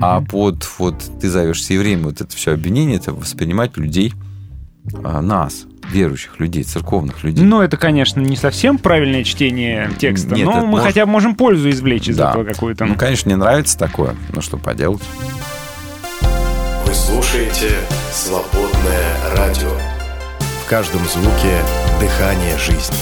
а под вот ты зовешься евреем, вот это все обвинение, это воспринимать людей, нас, верующих людей, церковных людей. Ну, это, конечно, не совсем правильное чтение текста, нет, но мы хотя бы можем пользу извлечь из этого какую-то. Ну, конечно, не нравится такое, но что поделать. Вы слушаете «Свободное радио». В каждом звуке дыхание жизни.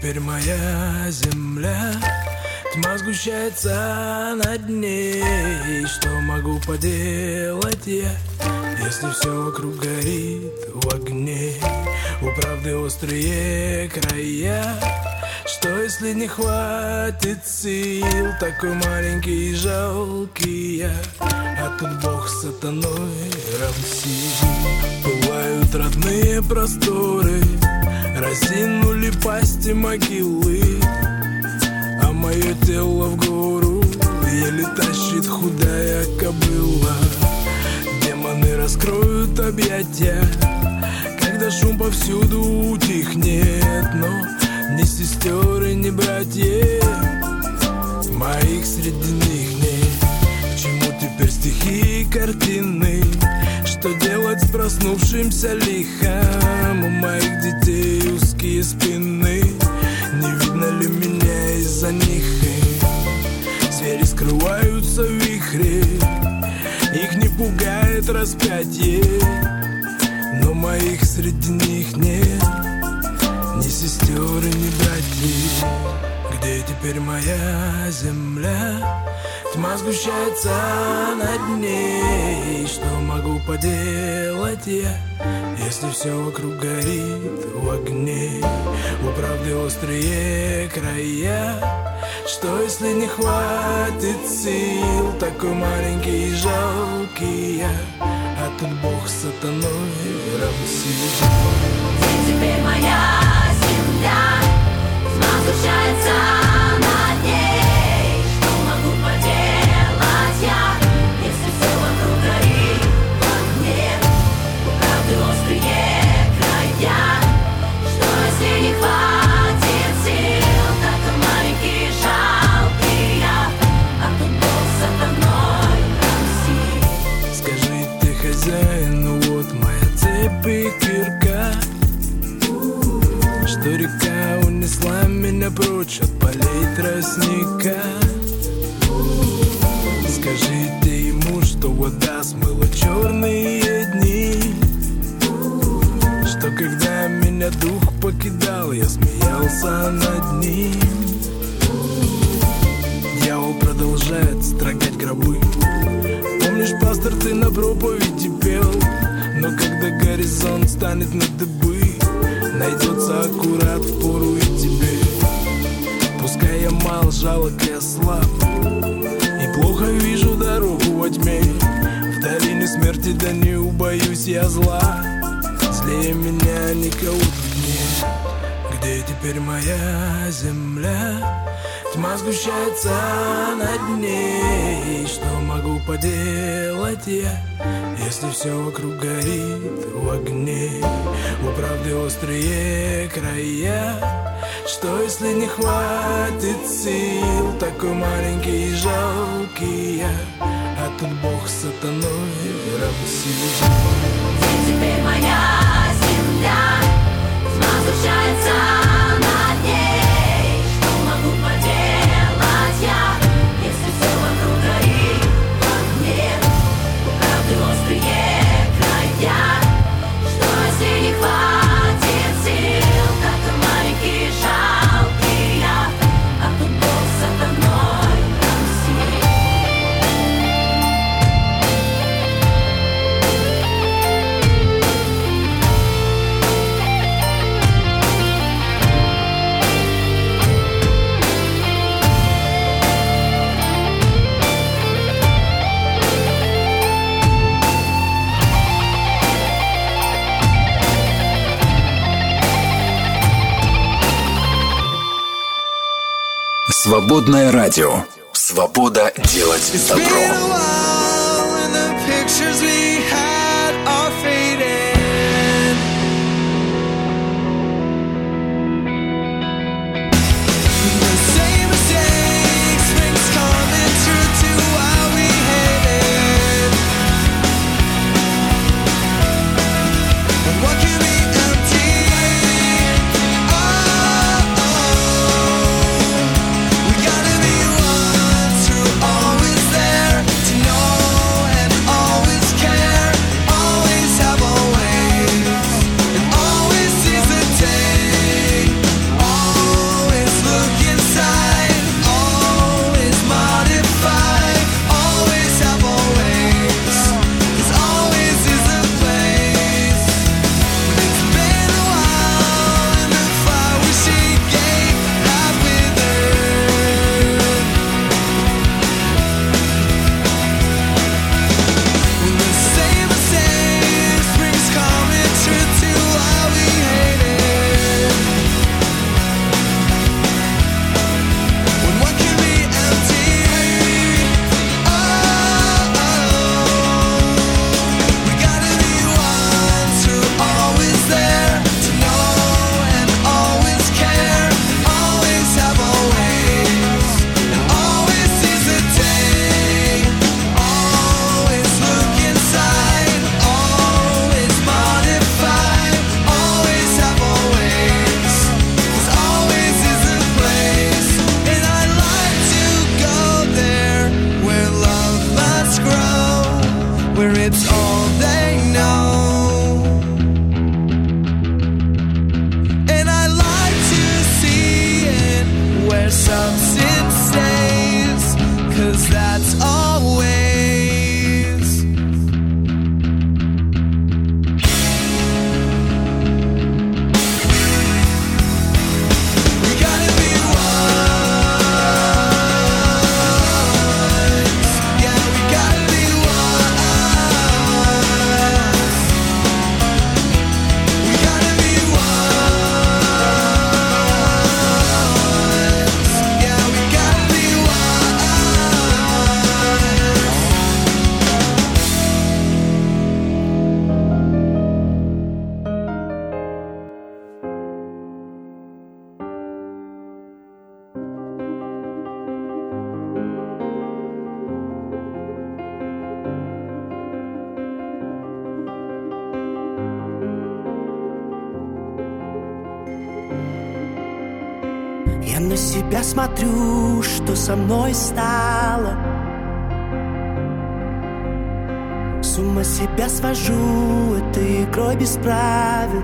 теперь моя земля, тьма сгущается над ней. Что могу поделать я, если все вокруг горит в огне? У правды острые края. Что если не хватит сил, такой маленький и жалкий я, а тут Бог с сатаной равсил. Бывают родные просторы, разинули пасти могилы, а мое тело в гору еле тащит худая кобыла. Демоны раскроют объятия, когда шум повсюду утихнет, но ни сестер и ни братьев моих среди них нет. К чему теперь стихи и картины? Что делать с проснувшимся лихом? У моих детей узкие спины, не видно ли меня из-за них? И звери скрываются в вихре, их не пугает распятие, но моих среди них нет. Ни сестер и ни братьев. Где теперь моя земля? Тьма сгущается над ней. Что могу поделать я, если все вокруг горит в огне? У правды острые края. Что если не хватит сил, такой маленький и жалкий я, а тут Бог с сатаной равсит. Где теперь моя земля, тьма сгущается над ней. Что могу поделать я, если все вокруг горит в огне? У правды острые края. Что если не хватит сил, так и маленький жалкий я, а тут Бог со мной равсит. Скажи ты, хозяин, вот моя цепь и кирка, что река унесла меня прочь от полей тростника. Скажите ему, что вода смыла черные дни, что когда меня дух покидал, я смеялся над ним. Дьявол продолжает строгать гробы. Помнишь, пастор, ты на проповеди пел, но когда горизонт станет на дыбы, найдется аккурат в пору и тебе. Пускай я мал, жалок и слаб, и плохо вижу дорогу во тьме. В долине смерти, да не убоюсь я зла, злее меня никого нет. Где теперь моя земля? Тьма сгущается над ней. Что могу поделать я, если все вокруг горит в огне? У правды острые края. Что если не хватит сил, такой маленький и жалкий я, а тут Бог с сатаной равсит. Где теперь моя земля? Тьма сгущается над ней. Свободное радио. Свобода делать добро. Can Я на себя смотрю, что со мной стало. С ума себя свожу этой игрой без правил.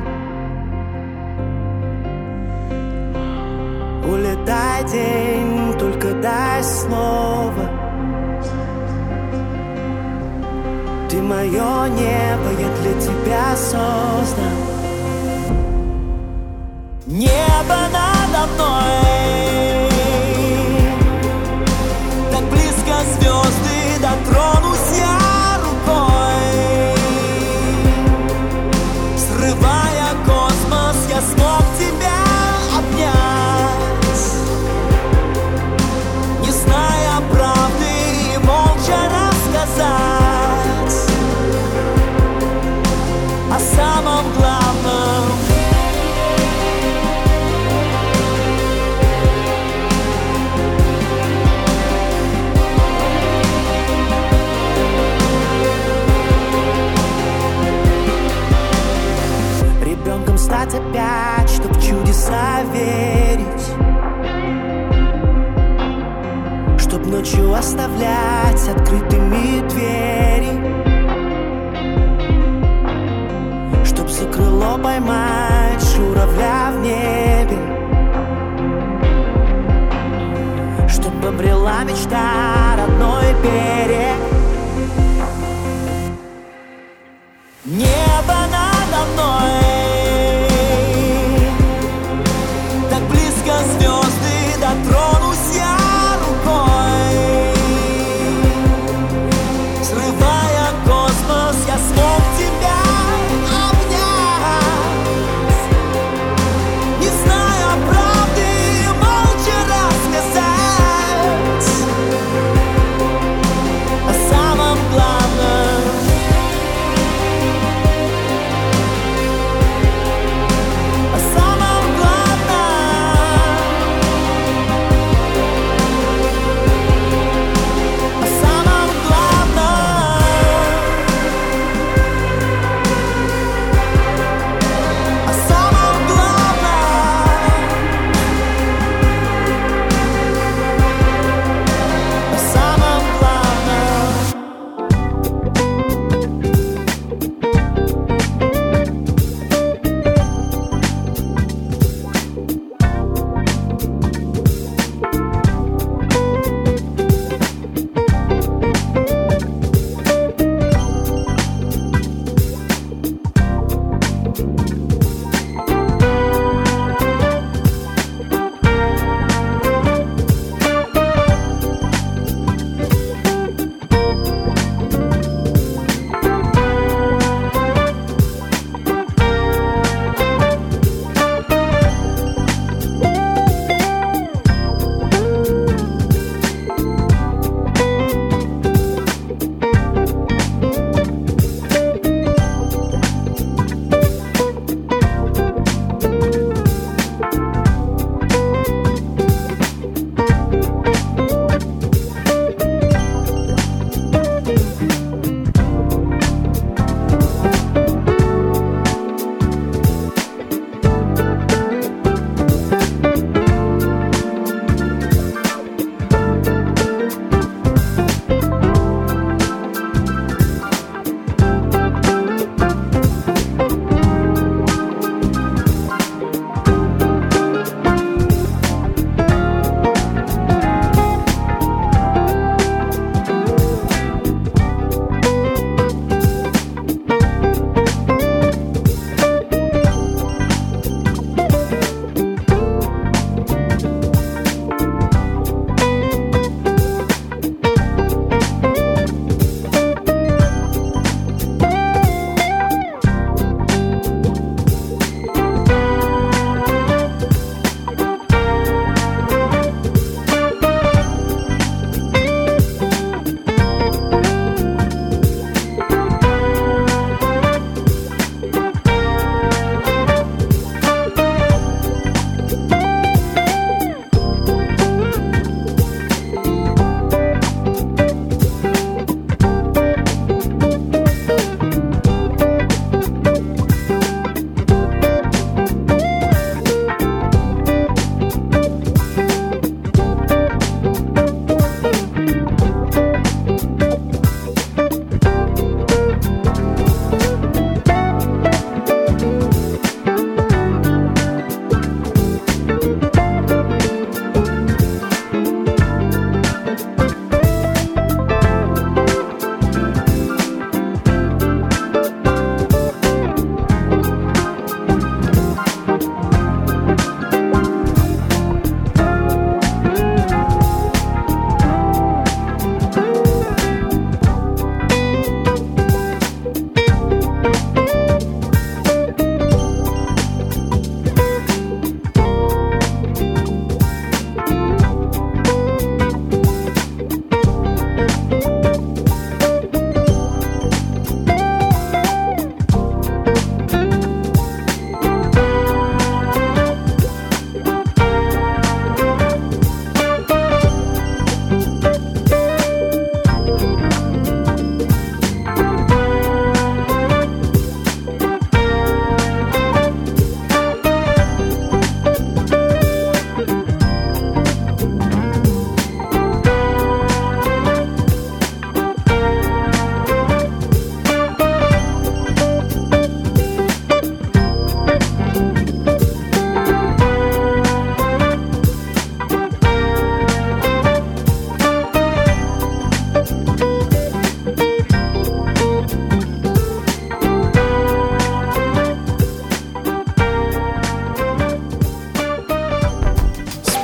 Улетай, день, только дай слово. Ты мое небо, я для тебя создан. Небо надо мной, так близко звезды, дотронусь я рукой. Срывая космос, я смог тебя обнять, не зная правды и молча рассказать о самом главном. Ребенком стать опять, чтоб в чудеса верить, чтоб ночью оставлять открытыми двери, чтоб за крыло поймать журавля в небе, чтоб обрела мечта родной берег. Небо надо мной, звезды, дотронусь я рукой. Срывая космос, я смог тебя обнять, не зная правды, молча рассказать о самом главном.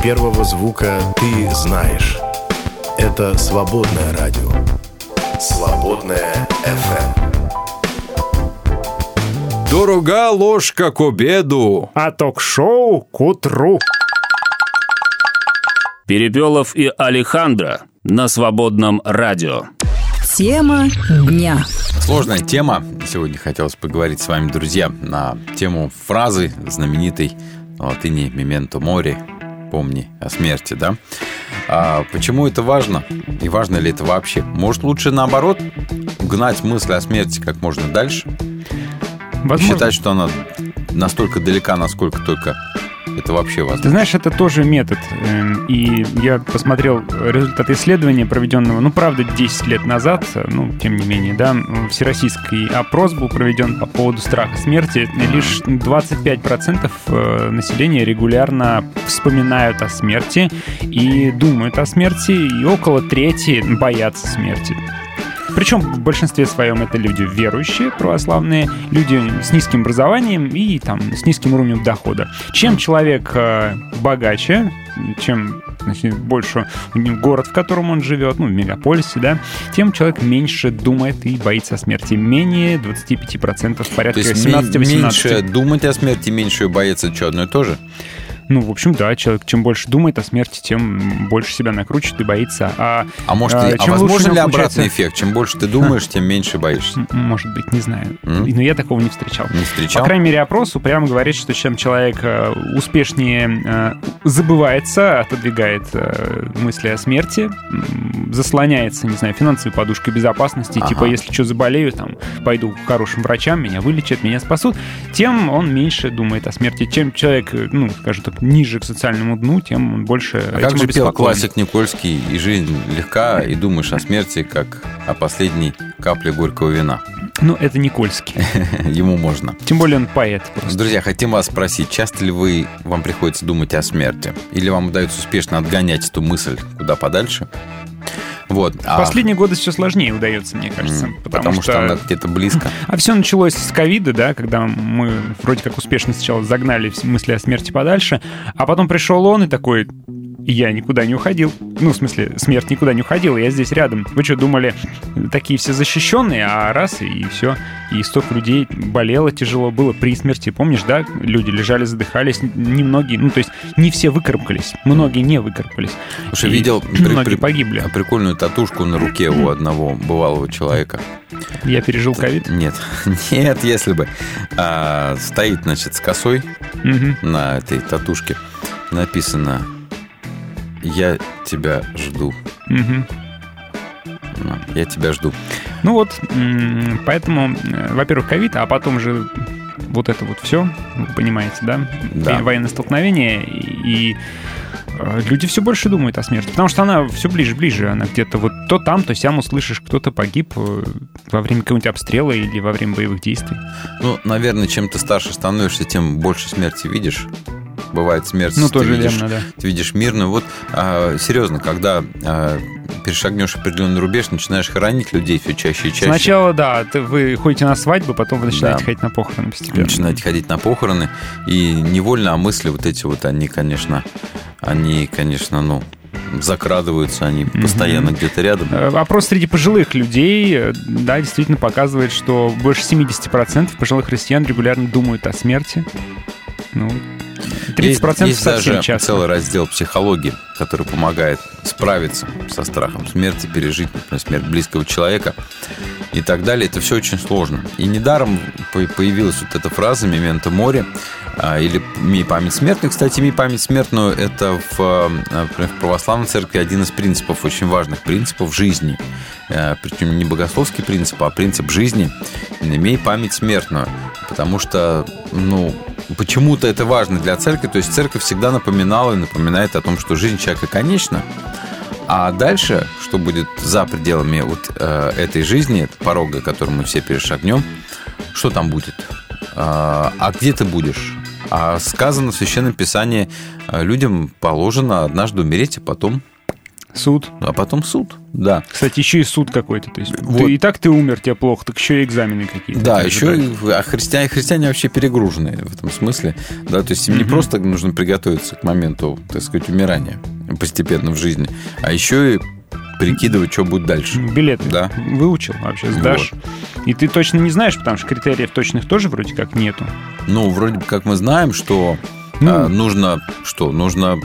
первого звука ты знаешь. Это «Свободное радио». «Свободное ФМ». Дорога ложка к обеду, а ток-шоу к утру. Перепелов и Алехандро на «Свободном радио». Тема дня. Сложная тема. Сегодня хотелось поговорить с вами, друзья, на тему фразы знаменитой на латыни «Memento mori», «Помни о смерти», да? А почему это важно? И важно ли это вообще? Может, лучше наоборот гнать мысль о смерти как можно дальше? Возможно. Считать, что она настолько далека, насколько только это вообще возможно. Ты знаешь, это тоже метод. И я посмотрел результаты исследования, проведенного, правда, 10 лет назад, тем не менее, да, всероссийский опрос был проведен по поводу страха смерти. Лишь 25% населения регулярно вспоминают о смерти и думают о смерти, и около трети боятся смерти. Причем в большинстве своем это люди верующие, православные, люди с низким образованием и с низким уровнем дохода. Чем человек богаче, чем больше город, в котором он живет, в мегаполисе, да, тем человек меньше думает и боится смерти. Менее 25%, порядка 17-18%. Меньше думать о смерти, меньше бояться, что одно и то же? В общем, да, человек чем больше думает о смерти, тем больше себя накручивает и боится. Возможно ли обратный эффект? Чем больше ты думаешь, тем меньше боишься. Может быть, не знаю. Но я такого не встречал. Не встречал? По крайней мере, опрос прямо говорит, что чем человек успешнее забывается, отодвигает мысли о смерти, заслоняется, финансовой подушкой безопасности, типа, если что заболею, пойду к хорошим врачам, меня вылечат, меня спасут, тем он меньше думает о смерти. Чем человек, скажем так, ниже к социальному дну, тем он больше обеспокоен. А как же пел классик Никольский: и жизнь легка, и думаешь о смерти, как о последней капле горького вина. Это Никольский. Ему можно. Тем более он поэт. Просто. Друзья, хотим вас спросить, часто ли вам приходится думать о смерти? Или вам удается успешно отгонять эту мысль куда подальше? В последние годы все сложнее удается, мне кажется. Потому что она где-то близко. А все началось с ковида, да, когда мы вроде как успешно сначала загнали мысли о смерти подальше, а потом пришел он и такой: я никуда не уходил. Смерть никуда не уходила, я здесь рядом. Вы что, думали, такие все защищенные, а раз, и все. И столько людей болело, тяжело было при смерти. Помнишь, да, люди лежали, задыхались, немногие, не все выкарабкались, многие не выкарабкались. Слушай, видел, многие погибли. Прикольную татушку на руке у одного бывалого человека. Я пережил ковид? Нет, если бы. Стоит, с косой на этой татушке. Написано: я тебя жду. Я тебя жду. Поэтому, во-первых, ковид, а потом же это все, вы понимаете, да? Да. Военное столкновение, и люди все больше думают о смерти, потому что она все ближе, она где-то то там, то сям услышишь, кто-то погиб во время какого-нибудь обстрела или во время боевых действий. Наверное, чем ты старше становишься, тем больше смерти видишь. Бывает смерть, ты видишь мирную. Серьезно, когда перешагнешь определенный рубеж, начинаешь хоронить людей все чаще и чаще. Сначала, вы ходите на свадьбы, потом вы начинаете ходить на похороны постепенно. Начинаете ходить на похороны, и невольно мысли они, конечно, закрадываются, они постоянно где-то рядом. Опрос среди пожилых людей, да, действительно показывает, что больше 70% пожилых россиян регулярно думают о смерти. 30% есть даже часто. Целый раздел психологии, который помогает справиться со страхом смерти, пережить, например, смерть близкого человека и так далее. Это все очень сложно. И недаром появилась эта фраза «Memento mori», или «Имей память смертную». Кстати, «Имей память смертную» — это в православной церкви один из принципов, очень важных принципов жизни. Причем не богословский принцип, а принцип жизни. «Имей память смертную». Потому что, почему-то это важно для церкви. То есть церковь всегда напоминала и напоминает о том, что жизнь человека конечна. А дальше, что будет за пределами этой жизни, порога, который мы все перешагнем, что там будет? А где ты будешь? А сказано в Священном Писании: людям положено однажды умереть, а потом Суд. А потом суд, да. Кстати, еще и суд какой-то. То есть вот. Ты, и так ты умер, тебе плохо, так еще и экзамены какие-то. Да, еще христиане вообще перегружены в этом смысле. Да, то есть им не просто нужно приготовиться к моменту, так сказать, умирания постепенно в жизни, а еще и прикидывать, что будет дальше. Билеты да. выучил вообще, сдашь. Вот. И ты точно не знаешь, потому что критериев точных тоже вроде как нету. Ну, вроде как мы знаем, что нужно... Что? Нужно,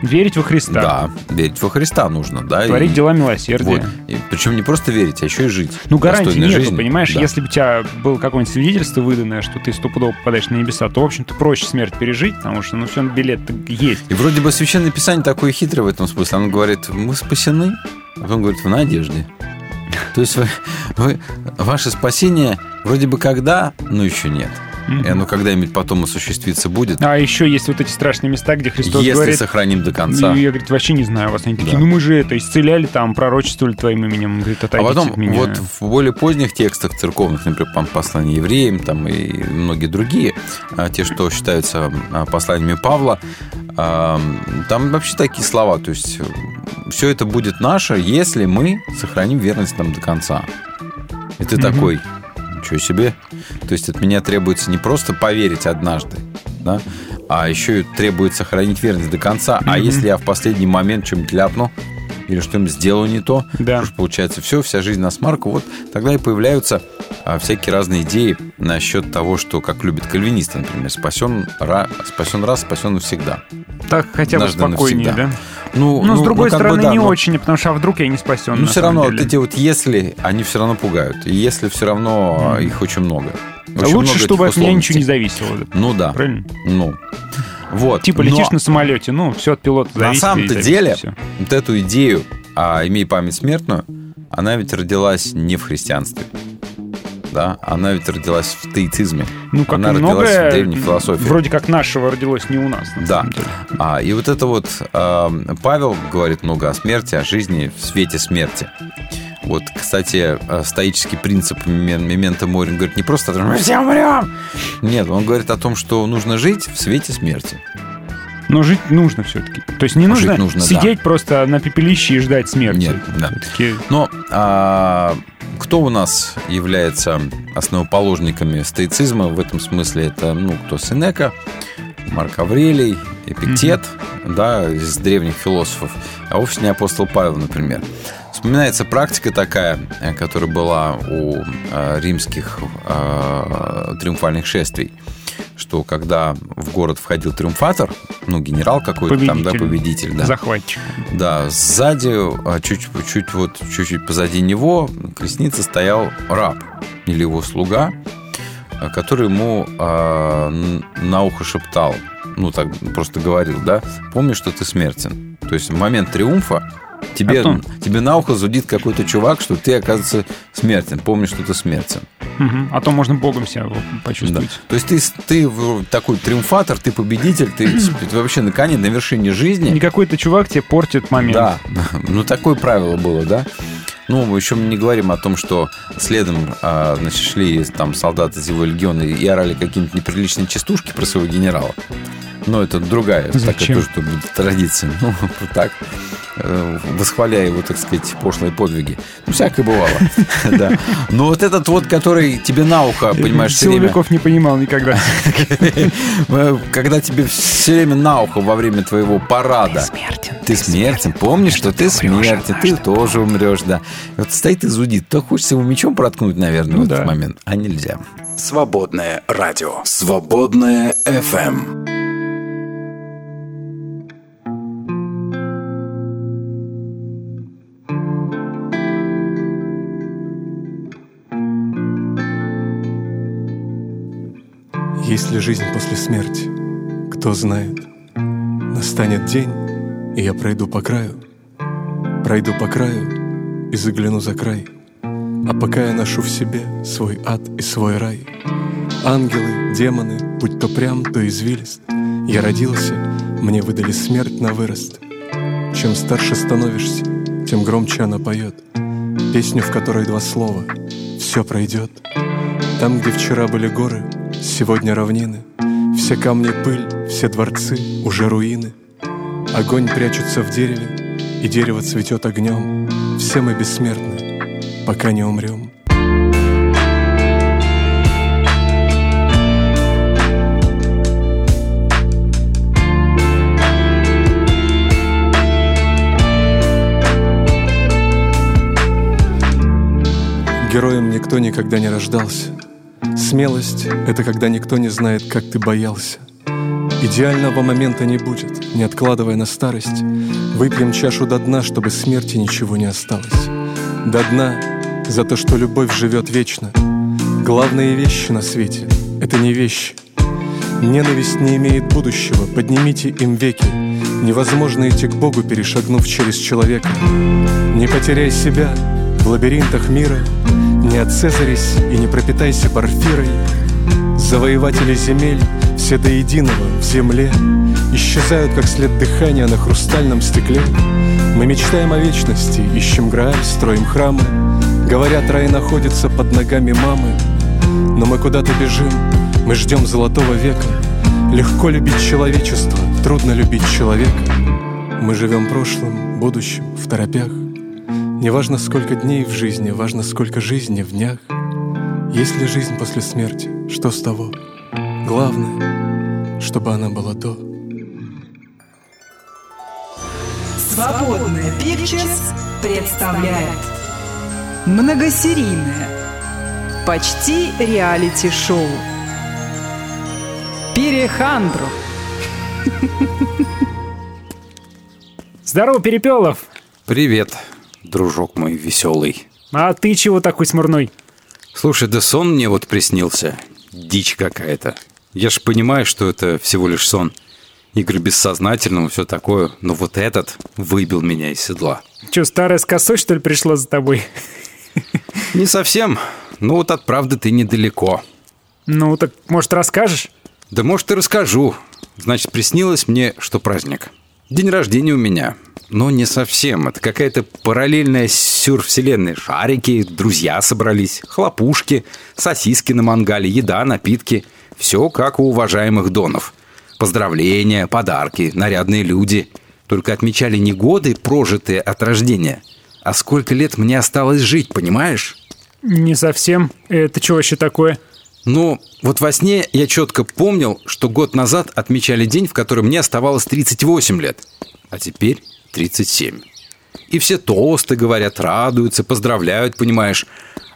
верить во Христа. Да, верить во Христа нужно, да. Творить дела милосердия. Вот. Причем не просто верить, а еще и жить. Ну, гарантии нету, жизни. Понимаешь? Да. Если бы у тебя было какое-нибудь свидетельство выданное, что ты стопудово попадаешь на небеса, то, в общем-то, проще смерть пережить, потому что, все, билет есть. И вроде бы Священное Писание такое хитрое в этом смысле. Оно говорит, мы спасены, а потом говорит, в надежде. То есть ваше спасение вроде бы когда, но еще нет. И оно когда-нибудь потом осуществиться будет. А еще есть вот эти страшные места, где Христос если говорит... Если сохраним до конца. Я, говорит, вообще не знаю вас. Они такие, да. мы же это исцеляли, там, пророчествовали твоим именем. Он говорит, отойдите от меня. А потом, вот в более поздних текстах церковных, например, послание евреям, там, и многие другие, те, что считаются посланиями Павла, там вообще такие слова. То есть, все это будет наше, если мы сохраним верность нам до конца. И ты такой... Ничего себе. То есть от меня требуется не просто поверить однажды, да, а еще и требуется хранить верность до конца. А если я в последний момент чем-нибудь ляпну или что-нибудь сделаю не то, потому что получается все, вся жизнь насмарку, вот тогда и появляются всякие разные идеи насчет того, что, как любит кальвинист, например, спасен раз, спасен навсегда. Так хотя бы спокойнее, навсегда. Да? Но с другой стороны, бы, не очень, потому что а вдруг я не спасен. Но все равно вот эти вот «если», они все равно пугают. И «если» все равно их очень много. Очень лучше, много чтобы от меня ничего не зависело. Ну да. Правильно? Вот. Типа летишь на самолете, все от пилота зависит. На самом-то деле, вот эту идею «имей память смертную», она ведь родилась не в христианстве. Да, она ведь родилась в теицизме. Как она родилась в древней философии. Вроде как нашего родилось не у нас. Да. И вот это вот Павел говорит много о смерти, о жизни в свете смерти. Вот, кстати, стоический принцип Memento mori говорит не просто о том, что мы все умрем. Нет, он говорит о том, что нужно жить в свете смерти. Но жить нужно все-таки. То есть не нужно сидеть просто на пепелище и ждать смерти. Нет, да. Но кто у нас является основоположниками стоицизма в этом смысле? Это, кто Сенека, Марк Аврелий, Эпиктет, да, из древних философов, а вовсе не апостол Павел, например. Вспоминается практика такая, которая была у римских триумфальных шествий, что когда в город входил триумфатор, генерал какой-то победитель. Победитель. Да. Захватчик. Да, сзади, чуть-чуть позади него колесницы стоял раб или его слуга, который ему на ухо шептал, так просто говорил, да, помни, что ты смертен. То есть в момент триумфа тебе на ухо зудит какой-то чувак, что ты, оказывается, смертен. Помни, что ты смертен. А то можно богом себя почувствовать. Да. То есть ты такой триумфатор, ты победитель, ты вообще на вершине жизни. Не какой-то чувак тебе портит момент. Да, такое правило было, да. Мы еще не говорим о том, что следом шли там солдаты из его легиона и орали какие-нибудь неприличные частушки про своего генерала. Но это другая такая тоже традиция. Так, восхваляя его, так сказать, пошлые подвиги. Всякое бывало. Да. Но вот этот вот, который тебе на ухо, понимаешь, все время... Силовиков не понимал никогда. Когда тебе все время на ухо во время твоего парада... Ты смертен. Помнишь, что ты смертен. Ты тоже умрешь, да. Вот стоит и зудит. То хочется его мечом проткнуть, наверное, в этот момент. А нельзя. Свободное радио. Свободное ФМ. Есть ли жизнь после смерти? Кто знает? Настанет день, и я пройду по краю и загляну за край. А пока я ношу в себе свой ад и свой рай. Ангелы, демоны, будь то прям, то извилист. Я родился, мне выдали смерть на вырост. Чем старше становишься, тем громче она поет песню, в которой два слова: все пройдет. Там, где вчера были горы, сегодня равнины. Все камни пыль, все дворцы уже руины. Огонь прячется в дереве, и дерево цветет огнем. Все мы бессмертны, пока не умрем. Героем никто никогда не рождался. Смелость — это когда никто не знает, как ты боялся. Идеального момента не будет, не откладывая на старость. Выпьем чашу до дна, чтобы смерти ничего не осталось. До дна за то, что любовь живет вечно. Главные вещи на свете — это не вещи. Ненависть не имеет будущего, поднимите им веки. Невозможно идти к Богу, перешагнув через человека. Не потеряй себя в лабиринтах мира, не отцезарись и не пропитайся порфирой. Завоеватели земель, все до единого в земле, исчезают, как след дыхания на хрустальном стекле. Мы мечтаем о вечности, ищем Грааль, строим храмы. Говорят, рай находится под ногами мамы. Но мы куда-то бежим, мы ждем золотого века. Легко любить человечество, трудно любить человека. Мы живем прошлым, будущим, в торопях. Не важно, сколько дней в жизни, важно, сколько жизни в днях. Есть ли жизнь после смерти? Что с того? Главное, чтобы она была до. Свободное Pictures представляет многосерийное, почти реалити-шоу «Перехандро». Здорово, Перепелов! Привет, дружок мой веселый. А ты чего такой смурной? Слушай, да сон мне вот приснился. Дичь какая-то. Я ж понимаю, что это всего лишь сон. Игры бессознательного, все такое. Но вот этот выбил меня из седла. Че, старая с косой, что ли, пришла за тобой? Не совсем. Ну вот от правды ты недалеко. Ну так, может, расскажешь? Да может и расскажу. Значит, приснилось мне, что праздник. День рождения у меня. Но не совсем. Это какая-то параллельная сюр-вселенная. Шарики, друзья собрались, хлопушки, сосиски на мангале, еда, напитки. Все как у уважаемых донов. Поздравления, подарки, нарядные люди. Только отмечали не годы, прожитые от рождения, а сколько лет мне осталось жить, понимаешь? Не совсем. Это что вообще такое? Ну, вот во сне я четко помнил, что год назад отмечали день, в который мне оставалось 38 лет. А теперь... 37. И все тосты говорят, радуются, поздравляют, понимаешь.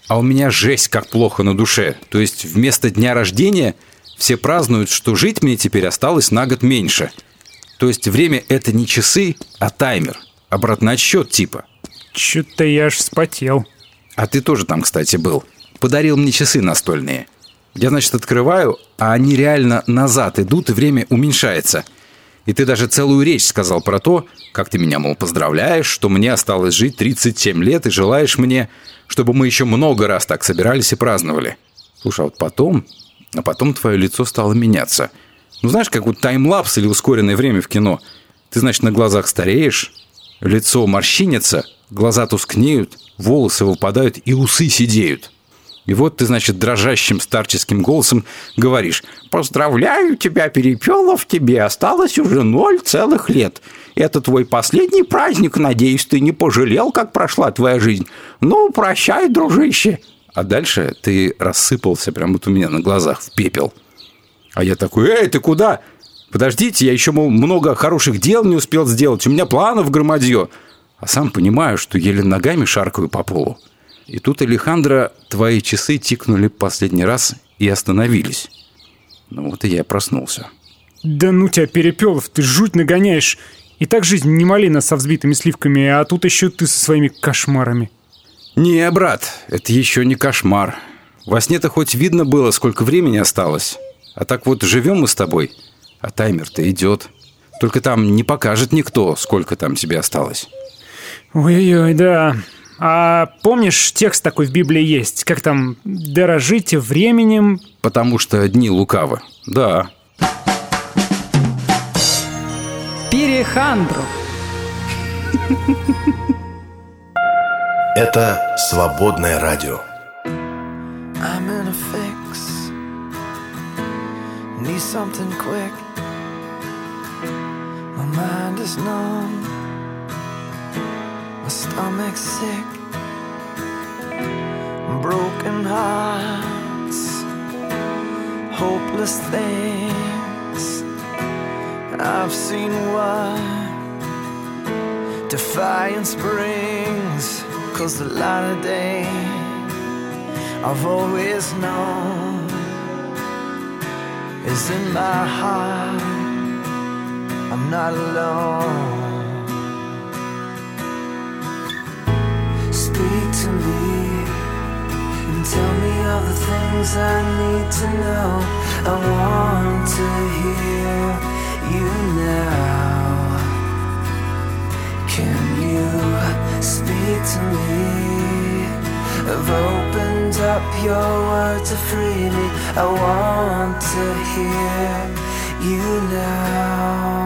А у меня жесть как плохо на душе. То есть вместо дня рождения все празднуют, что жить мне теперь осталось на год меньше. То есть время это не часы, а таймер. Обратный отсчет типа. Чё-то я аж вспотел. А ты тоже там, кстати, был. Подарил мне часы настольные. Я, значит, открываю, а они реально назад идут, и время уменьшается. И ты даже целую речь сказал про то, как ты меня, мол, поздравляешь, что мне осталось жить 37 лет и желаешь мне, чтобы мы еще много раз так собирались и праздновали. Слушай, а потом твое лицо стало меняться. Ну, знаешь, как вот таймлапс или ускоренное время в кино. Ты, значит, на глазах стареешь, лицо морщинится, глаза тускнеют, волосы выпадают и усы сидеют. И вот ты, значит, дрожащим старческим голосом говоришь: «Поздравляю тебя, Перепелов, тебе осталось уже 0 целых лет. Это твой последний праздник, надеюсь, ты не пожалел, как прошла твоя жизнь. Ну, прощай, дружище». А дальше ты рассыпался прямо вот у меня на глазах в пепел. А я такой: «Эй, ты куда? Подождите, я еще, мол, много хороших дел не успел сделать, у меня планов громадье». А сам понимаю, что еле ногами шаркаю по полу. И тут, Алехандро, твои часы тикнули последний раз и остановились. Ну вот и я проснулся. Да ну тебя, Перепелов, ты жуть нагоняешь. И так жизнь не малина со взбитыми сливками, а тут еще ты со своими кошмарами. Не, брат, это еще не кошмар. Во сне-то хоть видно было, сколько времени осталось. А так вот живем мы с тобой, а таймер-то идет. Только там не покажет никто, сколько там тебе осталось. Ой-ой-ой, да... А помнишь, текст такой в Библии есть? Как там? «Дорожите временем...» Потому что дни лукавы. Да. Перехандро. Это «Свободное радио». I'm in a fix. Need something quick. My mind is numb. stomach sick, broken hearts, hopeless things. I've seen what defiance brings, 'cause the light of day I've always known is in my heart. I'm not alone. Speak to me and tell me all the things I need to know. I want to hear you now. Can you speak to me? I've opened up your word to free me. I want to hear you now.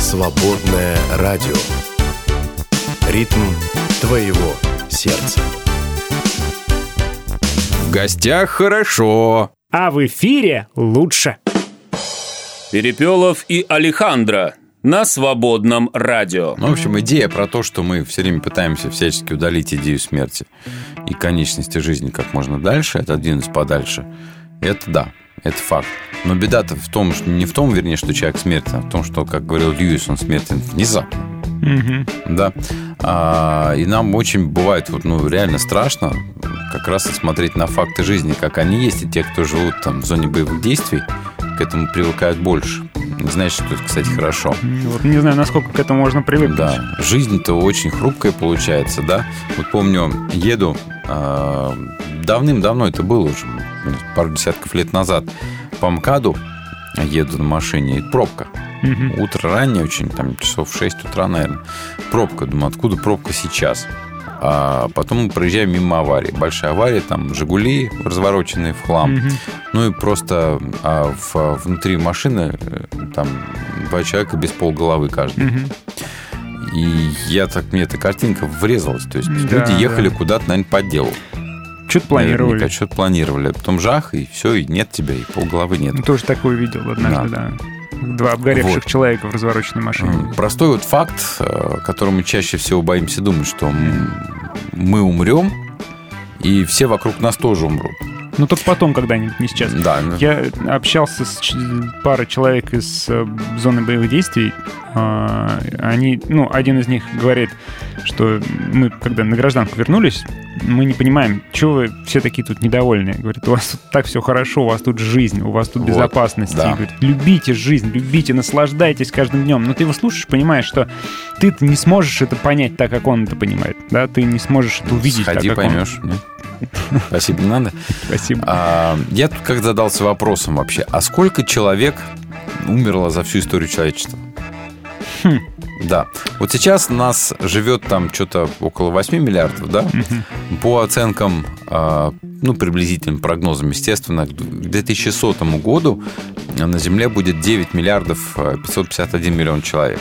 Свободное радио. Ритм твоего сердца. В гостях хорошо, а в эфире лучше. Перепелов и Алехандро на свободном радио. Ну, в общем, идея про то, что мы все время пытаемся всячески удалить идею смерти и конечности жизни как можно дальше, отодвинуться подальше, это да. Это факт. Но беда-то в том, что не в том, вернее, что человек смертен, а в том, что, как говорил Льюис, он смертен внезапно. Mm-hmm. Да. И нам очень бывает вот, ну, реально страшно как раз смотреть на факты жизни, как они есть, и те, кто живут там в зоне боевых действий, к этому привыкают больше. Не знаешь, что это, кстати, хорошо. Вот не знаю, насколько к этому можно привыкнуть. Да. Жизнь-то очень хрупкая получается, да. Вот помню, еду давным-давно, это было уже пару десятков лет назад, по МКАДу еду на машине, и пробка. Угу. Утро раннее очень, там часов в 6 утра, наверное. Пробка. Думаю, откуда пробка сейчас? А потом мы проезжаем мимо аварии. Большая авария, там «Жигули» развороченные в хлам. Угу. Ну и просто внутри машины там два человека без полголовы каждый. Угу. И я так, мне эта картинка врезалась. То есть люди ехали куда-то, наверное, по делу. Что-то планировали. Наверняка, что-то планировали. А потом жах, и все, и нет тебя, и полголовы нет. Ну, тоже такое видел однажды, да. Два обгоревших человека в развороченной машине. Простой вот факт, который мы чаще всего боимся думать, что мы умрем, и все вокруг нас тоже умрут. Ну, только потом когда-нибудь, не сейчас. Да. Я общался с парой человек из зоны боевых действий. Они, ну, один из них говорит, что мы, когда на гражданку вернулись, мы не понимаем, чего вы все такие тут недовольные. Говорит, у вас тут так все хорошо, у вас тут жизнь, у вас тут безопасность. Да. Говорит, любите жизнь, любите, наслаждайтесь каждым днем. Но ты его слушаешь, понимаешь, что ты-то не сможешь это понять так, как он это понимает. Да? Ты не сможешь это увидеть так, как поймешь, он. Спасибо, не надо. Спасибо. Я тут как задался вопросом вообще, а сколько человек умерло за всю историю человечества? Да. Вот сейчас нас живет там что-то около 8 миллиардов, да? По оценкам, ну, приблизительным прогнозам, естественно, к 2100 году на Земле будет 9 миллиардов 551 миллион человек.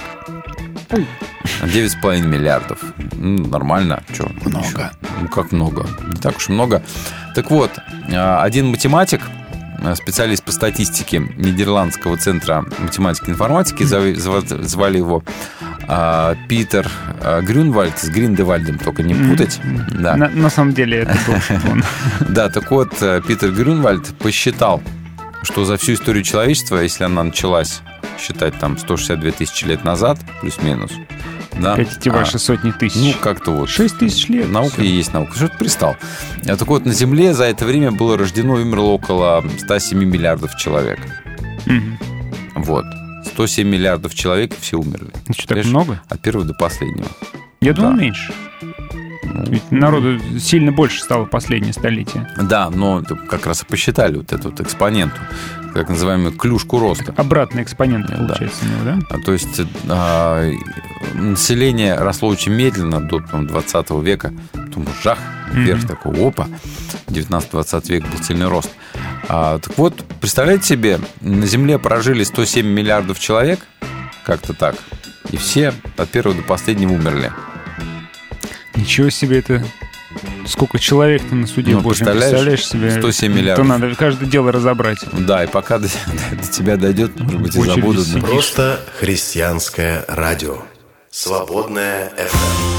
9,5 миллиардов. Ну, нормально. Че, много. Еще? Ну, как много? Не так уж и много. Так вот, один математик, специалист по статистике Нидерландского центра математики и информатики, звали его Питер Грюнвальд, с Гриндевальдом только не путать. Да. На самом деле это был он. Да, так вот, Питер Грюнвальд посчитал, что за всю историю человечества, если она началась считать там 162 тысячи лет назад, плюс-минус. Да? Опять эти ваши сотни тысяч. Ну, как-то вот. 6 тысяч лет. Наука и есть наука. Что-то пристал. А так вот, на Земле за это время было рождено и умерло около 107 миллиардов человек. Угу. Вот. 107 миллиардов человек, и все умерли. Ну, что, так много? От первого до последнего. Я думаю, меньше. Ведь народу сильно больше стало в последнее столетие. Да, но как раз и посчитали вот эту вот экспоненту, так называемую клюшку роста. Обратный экспонент получается у него, да? То есть население росло очень медленно до 20 века. Потом жах, вверх такой, опа. 19-20 век был сильный рост. Так вот, представляете себе, на Земле прожили 107 миллиардов человек, как-то так, и все от первого до последнего умерли. Ничего себе это... Сколько человек-то на суде, ну, Божьем, представляешь себе? 107 миллиардов. То надо каждое дело разобрать. Да, и пока до тебя дойдет, может быть, и забудут. Просто христианское радио. Свободное ФМ.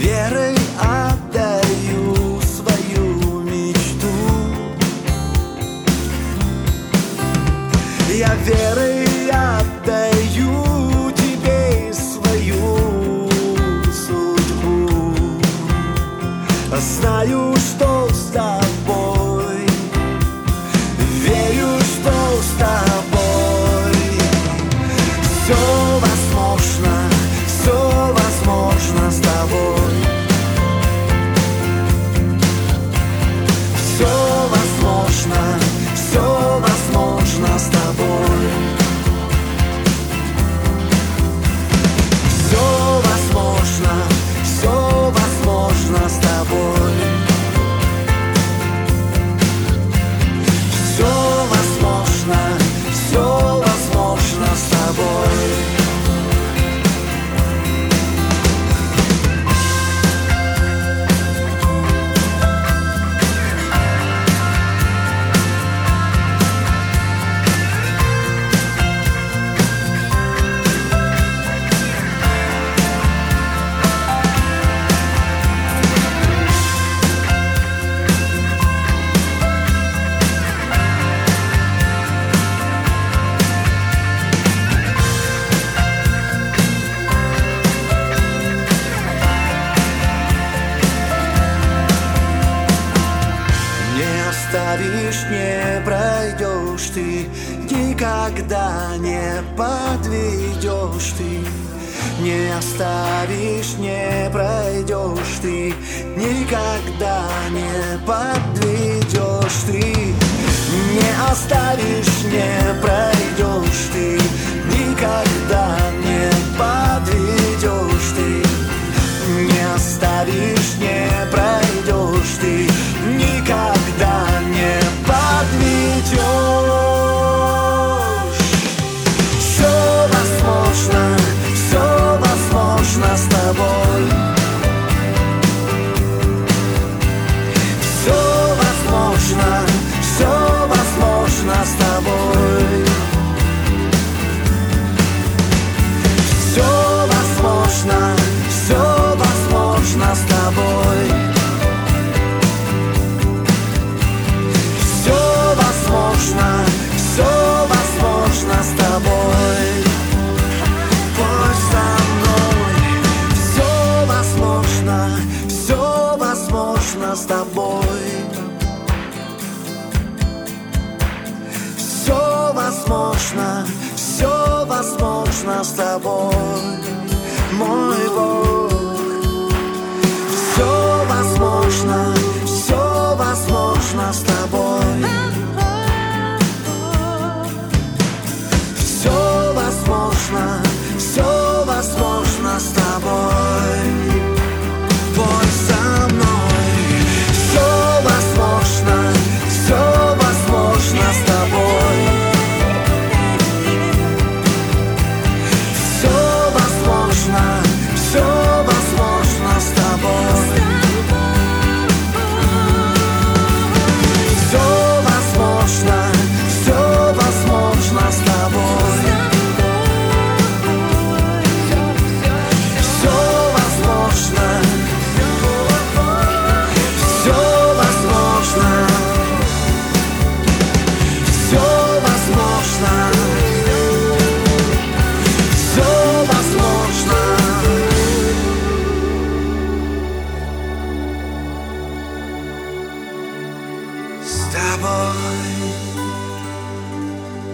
Верю, что с тобой. никогда не подведешь ты, не оставишь, не пройдешь ты, никогда не подведешь ты, не оставишь, не пройдешь ты, никогда не подведешь ты, не оставишь, не пройдешь ты, никогда не подведешь. Все возможно с тобой. Все возможно с тобой. Все возможно с тобой. Все возможно с тобой. Все возможно с тобой. Все возможно с тобой, мой Бог. Все возможно с тобой. Все возможно с тобой.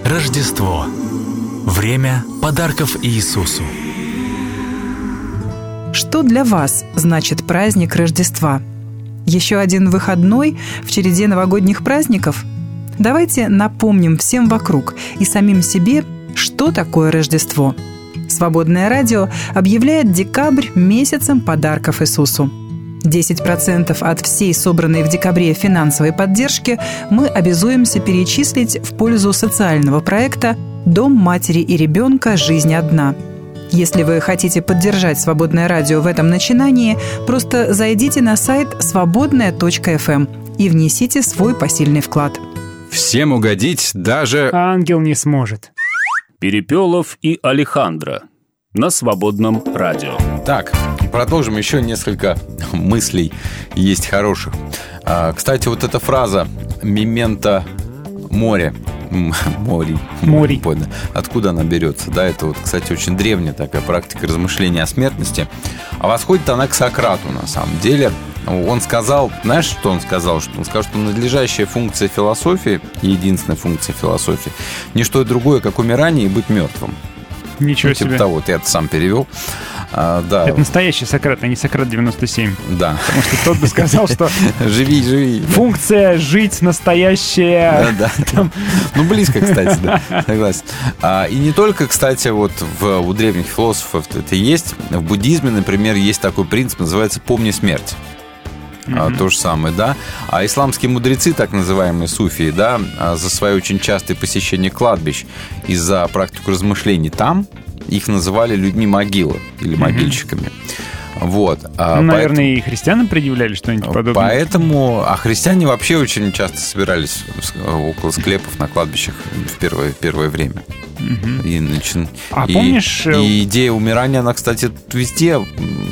Рождество. Время подарков Иисусу. Что для вас значит праздник Рождества? Еще один выходной в череде новогодних праздников? Давайте напомним всем вокруг и самим себе, что такое Рождество. Свободное радио объявляет декабрь месяцем подарков Иисусу. 10% от всей собранной в декабре финансовой поддержки мы обязуемся перечислить в пользу социального проекта «Дом матери и ребенка. Жизнь одна». Если вы хотите поддержать «Свободное радио» в этом начинании, просто зайдите на сайт свободное.фм и внесите свой посильный вклад. Всем угодить даже ангел не сможет. Перепелов и Алехандро на «Свободном радио». Так, продолжим, еще несколько мыслей есть хороших. Кстати, вот эта фраза «Memento mori». Мори. Откуда она берется? Да, это вот, кстати, очень древняя такая практика размышления о смертности. А восходит она к Сократу, на самом деле. Он сказал, знаешь, что он сказал? Он сказал, что надлежащая функция философии, единственная функция философии, не что другое, как умирание и быть мертвым. Ничего себе. Типа того, я это сам перевел. Да. Это настоящий Сократ, а не Сократ 97. Да. Потому что тот бы сказал, что... Живи. Функция жить настоящая. Да. Ну, близко, кстати, да. Согласен. И не только, кстати, вот у древних философов это есть. В буддизме, например, есть такой принцип, называется «помни смерть». То же самое, да. А исламские мудрецы, так называемые суфии, да, за свое очень частое посещение кладбищ и за практику размышлений там их называли людьми могилы или могильщиками. Вот. Наверное, поэтому... и христианам предъявляли что-нибудь подобное. Поэтому, а христиане вообще очень часто собирались около склепов на кладбищах в первое время. И, помнишь... и идея умирания, она, кстати, везде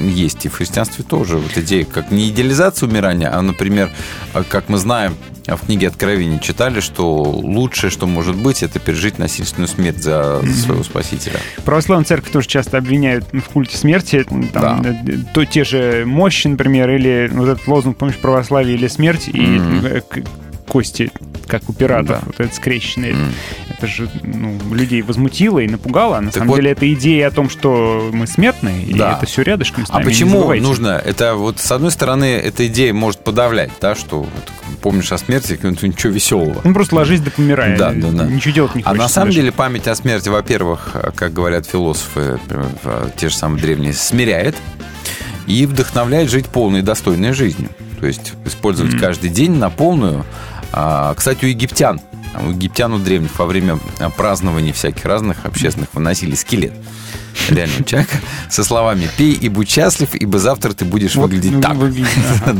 есть, и в христианстве тоже. Вот идея как не идеализация умирания, а, например, как мы знаем, в книге Откровения читали, что лучшее, что может быть, это пережить насильственную смерть за своего спасителя. Православную церковь тоже часто обвиняют в культе смерти. Там, да. То те же мощи, например, или вот этот лозунг, помнишь, православие или смерть, и кости, как у пиратов, да. Вот это скрещенные. Это же людей возмутило и напугало. На так самом деле это идея о том, что мы смертные, да. И это все рядышком с нами. А почему нужно? Это вот, с одной стороны, эта идея может подавлять, да, что вот, помнишь о смерти, ничего веселого. Ну, просто ложись да помирай, да. Ничего делать не хочется. А на самом деле память о смерти, во-первых, как говорят философы, те же самые древние, смиряет и вдохновляет жить полной и достойной жизнью. То есть использовать каждый день на полную. Кстати, у египтян у древних во время празднований всяких разных общественных выносили скелет реального человека со словами «Пей и будь счастлив, ибо завтра ты будешь выглядеть так».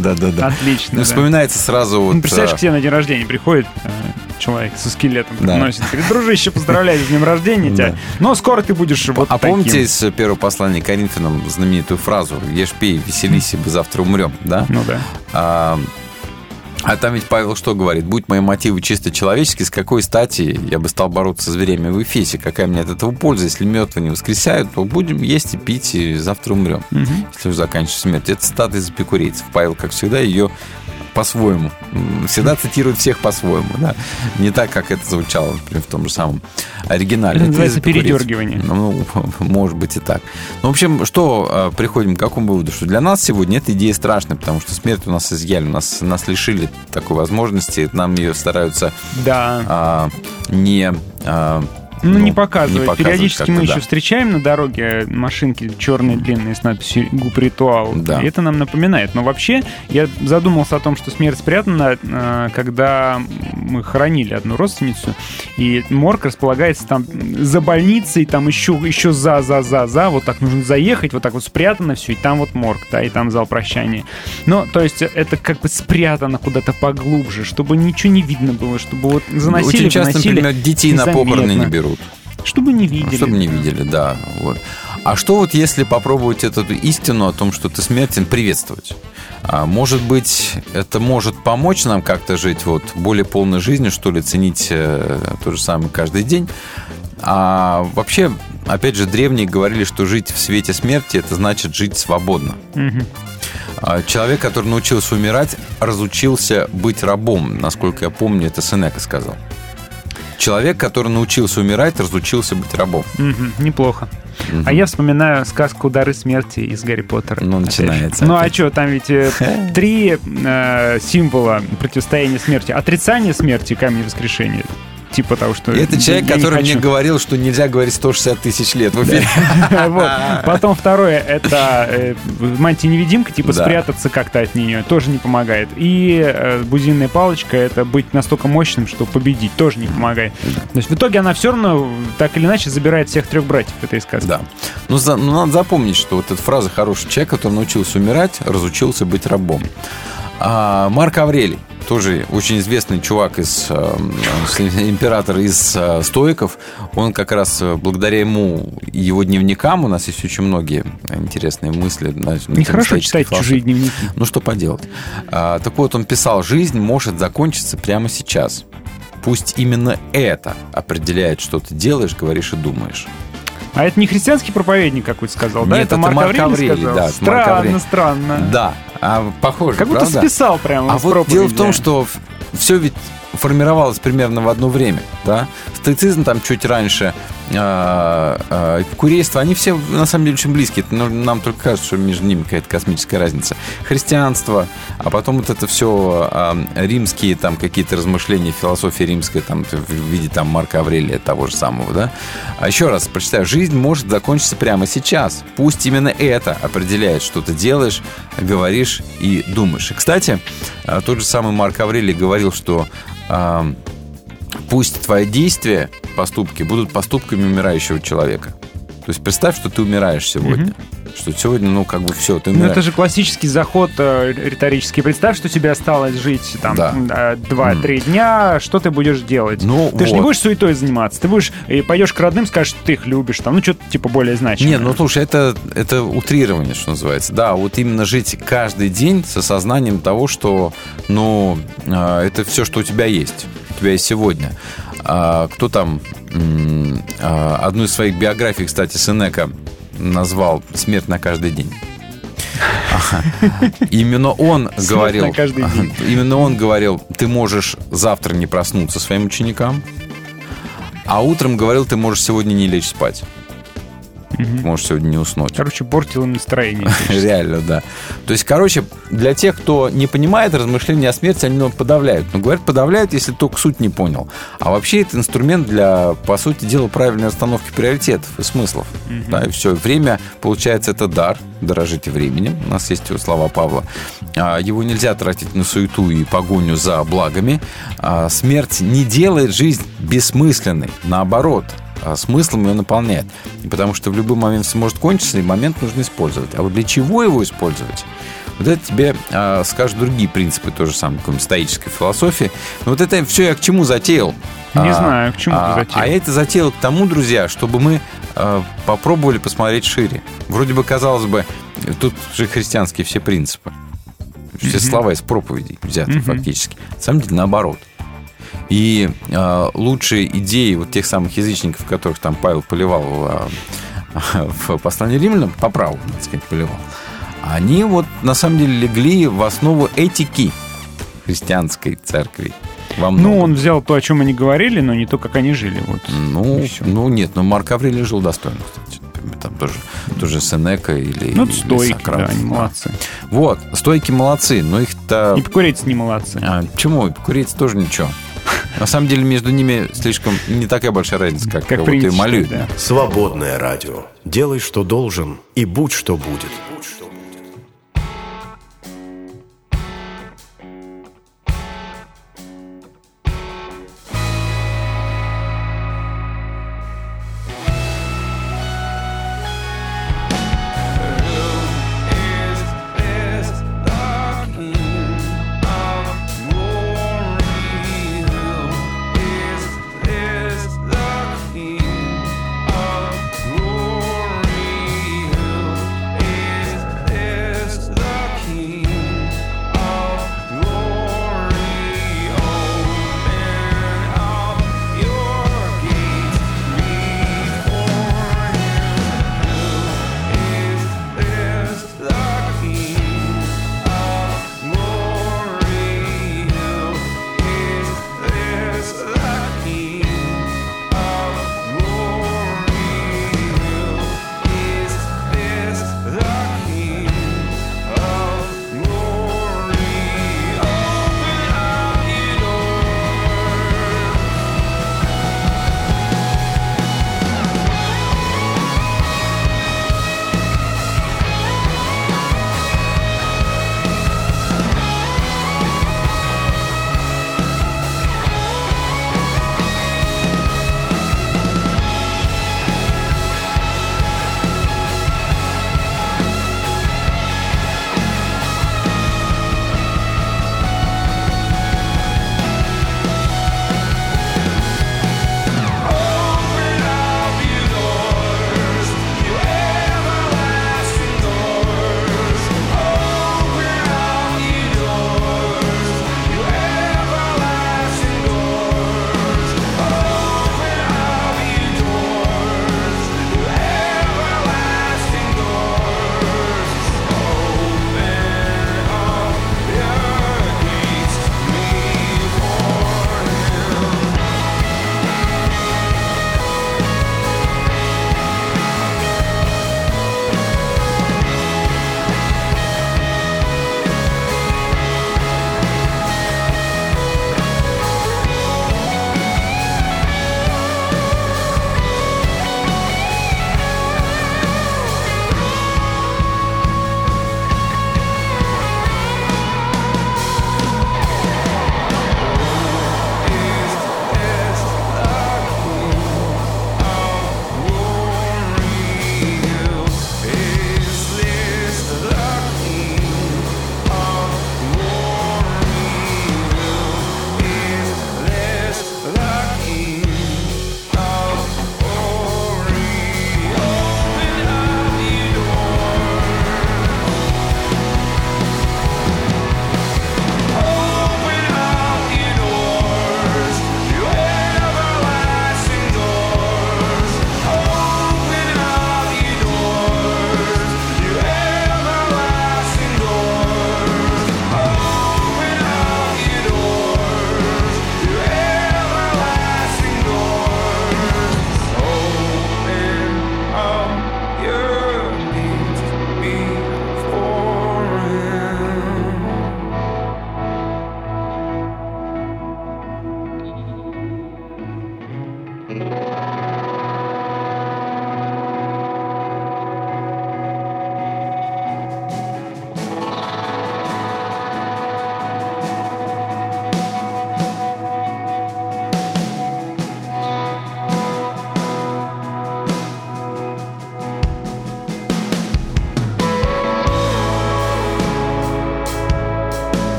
Да. Отлично. Вспоминается сразу... Представляешь, к тебе на день рождения приходит человек со скелетом, приносит, говорит: дружище, поздравляю с днем рождения тебя, но скоро ты будешь вот таким. А помните из первого послания Коринфянам знаменитую фразу «Ешь, пей, веселись, ибо завтра умрем», да? Ну да. А там ведь Павел что говорит? Будь мои мотивы чисто человеческие, с какой стати я бы стал бороться со зверями в Эфесе? Какая мне от этого польза? Если мертвые не воскресают, то будем есть и пить, и завтра умрем. Если уже заканчивается смерть. Это цитата из эпикурейцев. Павел, как всегда, ее по-своему. Всегда цитирует всех по-своему. Да? Не так, как это звучало, например, в том же самом оригинале. Это называется передергивание. Ну, может быть и так. Ну, в общем, что приходим к какому выводу? Что для нас сегодня эта идея страшная, потому что смерть у нас изъяли, нас лишили такой возможности, нам ее стараются не показывают. Периодически мы еще встречаем на дороге машинки черные, длинные, с надписью «Губ ритуал». Да. И это нам напоминает. Но вообще я задумался о том, что смерть спрятана, когда мы хоронили одну родственницу, и морг располагается там за больницей, там еще за. Вот так нужно заехать, вот так вот спрятано все, и там вот морг, да, и там зал прощания. Ну, то есть это как бы спрятано куда-то поглубже, чтобы ничего не видно было, чтобы вот заносили. Очень часто, например, детей на похороны не берут. Чтобы не видели. Чтобы не видели, да. Вот. А что вот если попробовать эту истину о том, что ты смертен, приветствовать? Может быть, это может помочь нам как-то жить вот более полной жизнью, что ли, ценить то же самое каждый день. А вообще, опять же, древние говорили, что жить в свете смерти — это значит жить свободно. Человек, который научился умирать, разучился быть рабом. Насколько я помню, это Сенека сказал. Человек, который научился умирать, разучился быть рабом. Неплохо. А я вспоминаю сказку «Дары смерти» из «Гарри Поттера». Ну, начинается. Ну, а что, там ведь три символа противостояния смерти. Отрицание смерти, камни воскрешения. Типа того, что... Это человек, который мне говорил, что нельзя говорить 160 тысяч лет. Потом второе, это мантия-невидимка, типа спрятаться как-то от нее, тоже не помогает. И бузинная палочка, это быть настолько мощным, что победить, тоже не помогает. То есть в итоге она все равно, так или иначе, забирает всех трех братьев этой сказки. Да. Ну, надо запомнить, что вот эта фраза «хороший человек, который научился умирать, разучился быть рабом». Марк Аврелий, тоже очень известный чувак император из стоиков. Он как раз благодаря ему и его дневникам, у нас есть очень многие интересные мысли. Нехорошо читать чужие дневники. Ну, что поделать. Так вот, он писал: «Жизнь может закончиться прямо сейчас. Пусть именно это определяет, что ты делаешь, говоришь и думаешь». А это не христианский проповедник какой-то сказал, да? Нет, это Марк Аврелий сказал. Да, странно. Да, похоже, как будто правда? Списал прямо из проповеди. Вот дело в том, что все ведь формировалось примерно в одно время, да? Стоицизм там чуть раньше, эпикурейство, они все на самом деле очень близкие. Нам только кажется, что между ними какая-то космическая разница. Христианство, а потом вот это все римские там какие-то размышления, философия римская там в виде там Марка Аврелия того же самого, да? А еще раз прочитаю: «Жизнь может закончиться прямо сейчас. Пусть именно это определяет, что ты делаешь, говоришь и думаешь». И, кстати, тот же самый Марк Аврелий говорил, что пусть твои действия, поступки будут поступками умирающего человека. То есть представь, что ты умираешь сегодня. Что сегодня, все, ты умираешь. Ну, это же классический заход риторический. Представь, что тебе осталось жить там 2-3 дня, что ты будешь делать? Ты же не будешь суетой заниматься, ты будешь и пойдешь к родным, скажешь, что ты их любишь, там, что-то типа более значимое. Нет, слушай, это утрирование, что называется. Да, вот именно жить каждый день с осознанием того, что, это все, что у тебя есть. У тебя есть сегодня. Кто там одну из своих биографий, кстати, Сенека назвал «Смерть на каждый день». Именно он говорил, ты можешь завтра не проснуться своим ученикам, а утром говорил, ты можешь сегодня не лечь спать. Можешь сегодня не уснуть. Короче, портил им настроение. Реально, да. То есть, короче, для тех, кто не понимает, размышления о смерти, они подавляют. Но, говорят, подавляют, если только суть не понял. А вообще это инструмент для, по сути дела, правильной расстановки приоритетов и смыслов. Да, и все. Время, получается, это дар. Дорожите временем. У нас есть слова Павла. Его нельзя тратить на суету и погоню за благами. Смерть не делает жизнь бессмысленной. Наоборот, смыслом ее наполняет. Потому что в любой момент все может кончиться, и момент нужно использовать. А вот для чего его использовать? Вот это тебе скажут другие принципы, тоже самое, какой-нибудь стоической философии. Но вот это все я к чему затеял? Не знаю, к чему ты затеял. А я это затеял к тому, друзья, чтобы мы попробовали посмотреть шире. Вроде бы, казалось бы, тут же христианские все принципы. Все слова из проповедей взяты фактически. На самом деле, наоборот. И лучшие идеи вот тех самых язычников, которых там Павел поливал в послании римлянам, по праву, надо сказать, поливал, они вот на самом деле легли в основу этики христианской церкви. Ну, он взял то, о чем они говорили, но не то, как они жили. Вот. Ну, Марк Аврелий жил достойно, кстати. Там тоже Сенека или стойки, Сократ. Да, молодцы. Вот, стойки молодцы, но их-то... Эпикурейцы не молодцы. Почему? Эпикурейцы тоже ничего. На самом деле между ними слишком не такая большая разница, как вот и молю. Да. Свободное радио. Делай, что должен, и будь, что будет.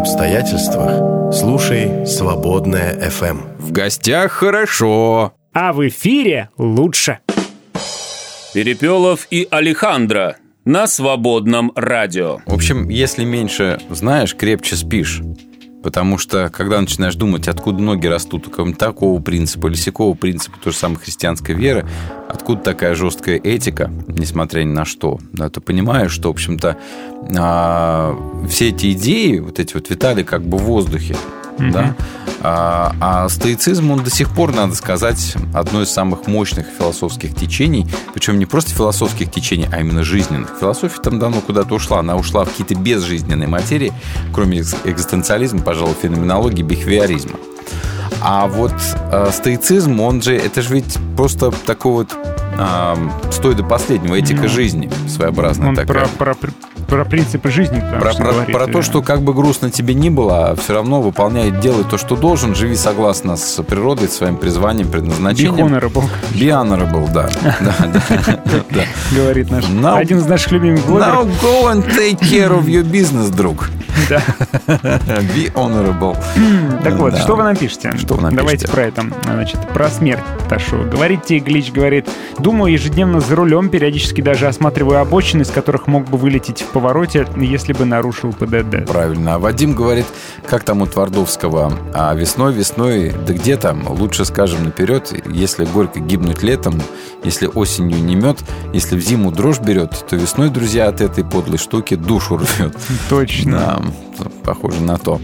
обстоятельствах слушай «Свободное ФМ». В гостях хорошо, а в эфире лучше. Перепелов и Алехандро на Свободном радио. В общем, если меньше знаешь, крепче спишь. Потому что, когда начинаешь думать, откуда ноги растут у кого-нибудь такого принципа или сякого принципа, той же самой христианской веры, откуда такая жесткая этика, несмотря ни на что, да, ты понимаешь, что, в общем-то, все эти идеи, вот эти вот витали как бы в воздухе. Mm-hmm. Да? А стоицизм, он до сих пор, надо сказать, одно из самых мощных философских течений. Причем не просто философских течений, а именно жизненных. Философия там давно куда-то ушла. Она ушла в какие-то безжизненные материи, кроме экзистенциализма, пожалуй, феноменологии, бихевиоризма. А вот стоицизм, он же, это же ведь просто такой вот стой до последнего, этика жизни своеобразная такая. Про принципы жизни. Про то, что как бы грустно тебе ни было, все равно выполняй, делай то, что должен, живи согласно с природой, своим призванием, предназначением. Be honorable, да. Говорит наш, один из наших любимых блогеров. Now go and take care of your business, друг. Да. Be honorable. Так вот, что вы нам пишете? Давайте про это, значит, про смерть Ташу. Говорите, Глич говорит: думаю ежедневно за рулем, периодически даже осматриваю обочины, из которых мог бы вылететь в повороте, если бы нарушил ПДД. Правильно. А Вадим говорит, как там у Твардовского: а весной, да где там, лучше скажем наперед, если горько гибнуть летом, если осенью не мед, если в зиму дрожь берет, то весной, друзья, от этой подлой штуки душу рвет. Точно. Да, похоже на то.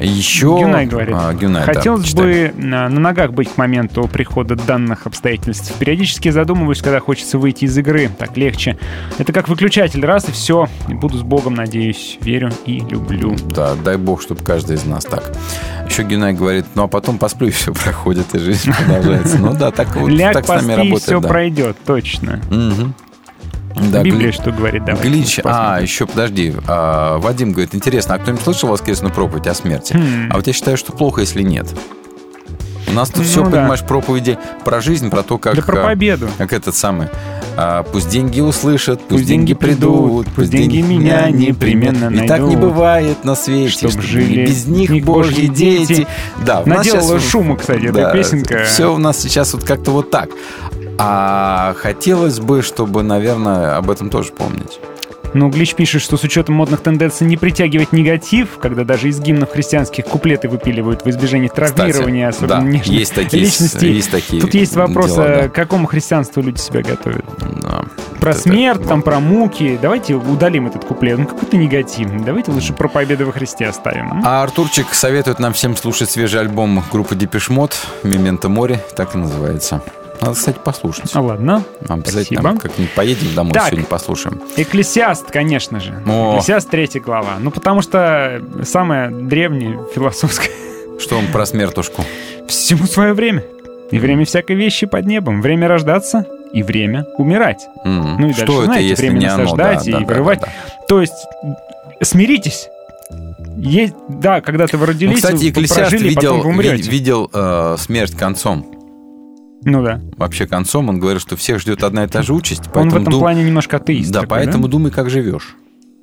Еще Гюнай говорит: хотелось бы на ногах быть к моменту прихода данных обстоятельств. Периодически задумываюсь, когда хочется выйти из игры. Так легче. Это как выключатель. Раз и все. Буду с Богом, надеюсь. Верю и люблю. Да, дай Бог, чтобы каждый из нас так. Еще Гюнай говорит: ну а потом посплю, и все проходит, и жизнь продолжается. Ну да, так вот, так с нами работает. Все пройдет, точно. Да, Библия что говорит, давай. Глич, еще подожди. Вадим говорит: интересно, а кто-нибудь слышал воскресную проповедь о смерти? А вот я считаю, что плохо, если нет. У нас тут все, понимаешь, проповеди про жизнь, про то, как... Да, про победу. Как этот самый. Пусть деньги услышат, пусть деньги придут, пусть деньги меня непременно найдут. И так не бывает на свете, чтоб жили без них божьи дети. Да, наделала шума, кстати, эта песенка. Все у нас сейчас вот как-то вот так. А хотелось бы, чтобы, наверное, об этом тоже помнить. Ну, Глич пишет, что с учетом модных тенденций не притягивать негатив, когда даже из гимнов христианских куплеты выпиливают в избежание травмирования. Кстати, особенно внешних личностей. Есть такие. Тут есть вопрос, к какому христианству люди себя готовят. Да. Про смерть, там, про муки. Давайте удалим этот куплет. Он какой-то негативный. Давайте лучше про победу во Христе оставим. А Артурчик советует нам всем слушать свежий альбом группы Депеш Мод «Memento mori», так и называется. Надо, кстати, послушать. Ладно. Обязательно. Спасибо. Как-нибудь поедем домой, так, сегодня послушаем. Экклесиаст, конечно же. Экклесиаст, 3 глава. Ну, потому что самая древняя философская. Что он про смертушку? Всему свое время. И время всякой вещи под небом. Время рождаться и время умирать. Ну и что дальше, это, знаете, если время не насаждать и вырывать. Да. То есть смиритесь. Есть, да, когда ты родились, прожили, потом вы умрете. Кстати, видел смерть концом. Ну да. Вообще концом он говорит, что всех ждет одна и та же участь. Он в этом плане немножко атеист. Да, такой, поэтому думай, как живешь.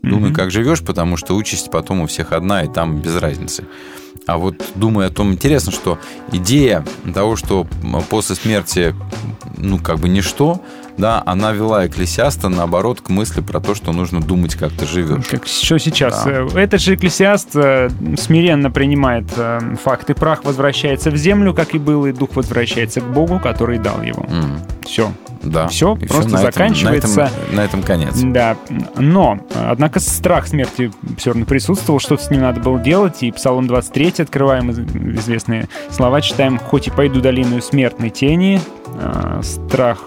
Думай, как живешь, потому что участь потом у всех одна, и там без разницы. А вот думай о том, интересно, что идея того, что после смерти, ну, как бы ничто, да, она вела Экклесиаста, наоборот, к мысли про то, что нужно думать, как ты живешь. Как что сейчас? Да. Этот же Экклесиаст смиренно принимает факт. И прах возвращается в землю, как и был, и дух возвращается к Богу, который дал его. Все. Да. Все и просто все заканчивается. На этом конец. Да. Но, однако, страх смерти все равно присутствовал, что-то с ним надо было делать. И Псалом 23 открываем, известные слова читаем: «Хоть и пойду долиною смертной тени», страх,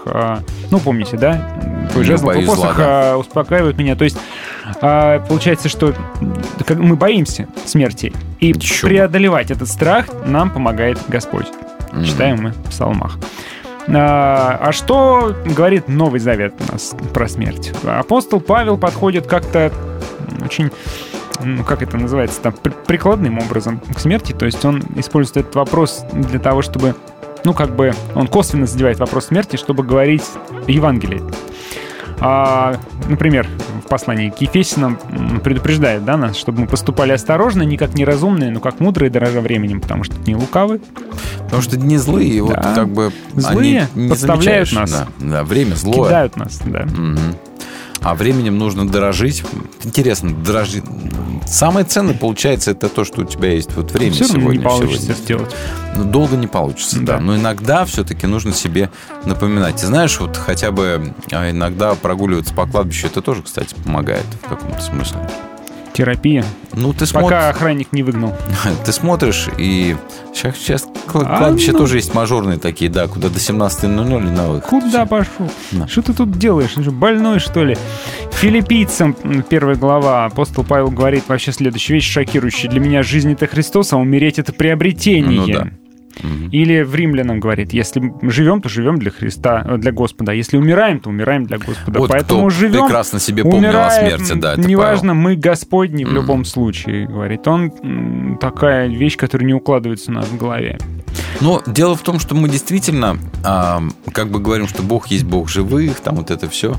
помните, да? «Твой жезл, твой посох успокаивают меня». То есть получается, что мы боимся смерти. И преодолевать этот страх нам помогает Господь. Читаем мы в псалмах. А что говорит Новый Завет у нас про смерть? Апостол Павел подходит как-то очень... как это называется, там, прикладным образом к смерти, то есть он использует этот вопрос для того, чтобы, он косвенно задевает вопрос смерти, чтобы говорить Евангелие. Например, в послании к Ефесянам предупреждает, да, нас, чтобы мы поступали осторожно, не как неразумные, но как мудрые, дорожа временем, потому что не лукавы. Потому что не злые, да. Вот как бы злые они не подставляют нас. Да. Да, время злое. Кидают нас, да. Угу. А временем нужно дорожить. Интересно, дорожить. Самое ценное, получается, это то, что у тебя есть вот время все сегодня. Все не получится сегодня сделать. Но долго не получится, да. Но иногда все-таки нужно себе напоминать. И знаешь, вот хотя бы иногда прогуливаться по кладбищу, это тоже, кстати, помогает в каком-то смысле. Терапия. Ну, ты смотришь. Пока охранник не выгнал. Ты смотришь, и сейчас кладбище тоже есть мажорные такие, да, куда до 17:00 на выход. Куда пошел? Что ты тут делаешь? Больной, что ли? Филиппийцам, 1 глава, апостол Павел говорит вообще следующую вещь, шокирующую. Для меня жизнь — это Христос, а умереть — это приобретение. Ну, да. Или в Римлянам говорит: если живем, то живем для Христа, для Господа. Если умираем, то умираем для Господа. Вот поэтому кто живем, прекрасно себе помнил умираем, о смерти, да, это неважно, мы Господни в любом случае, говорит. Он такая вещь, которая не укладывается у нас в голове. Но дело в том, что мы действительно как бы говорим, что Бог есть Бог живых, там вот это все.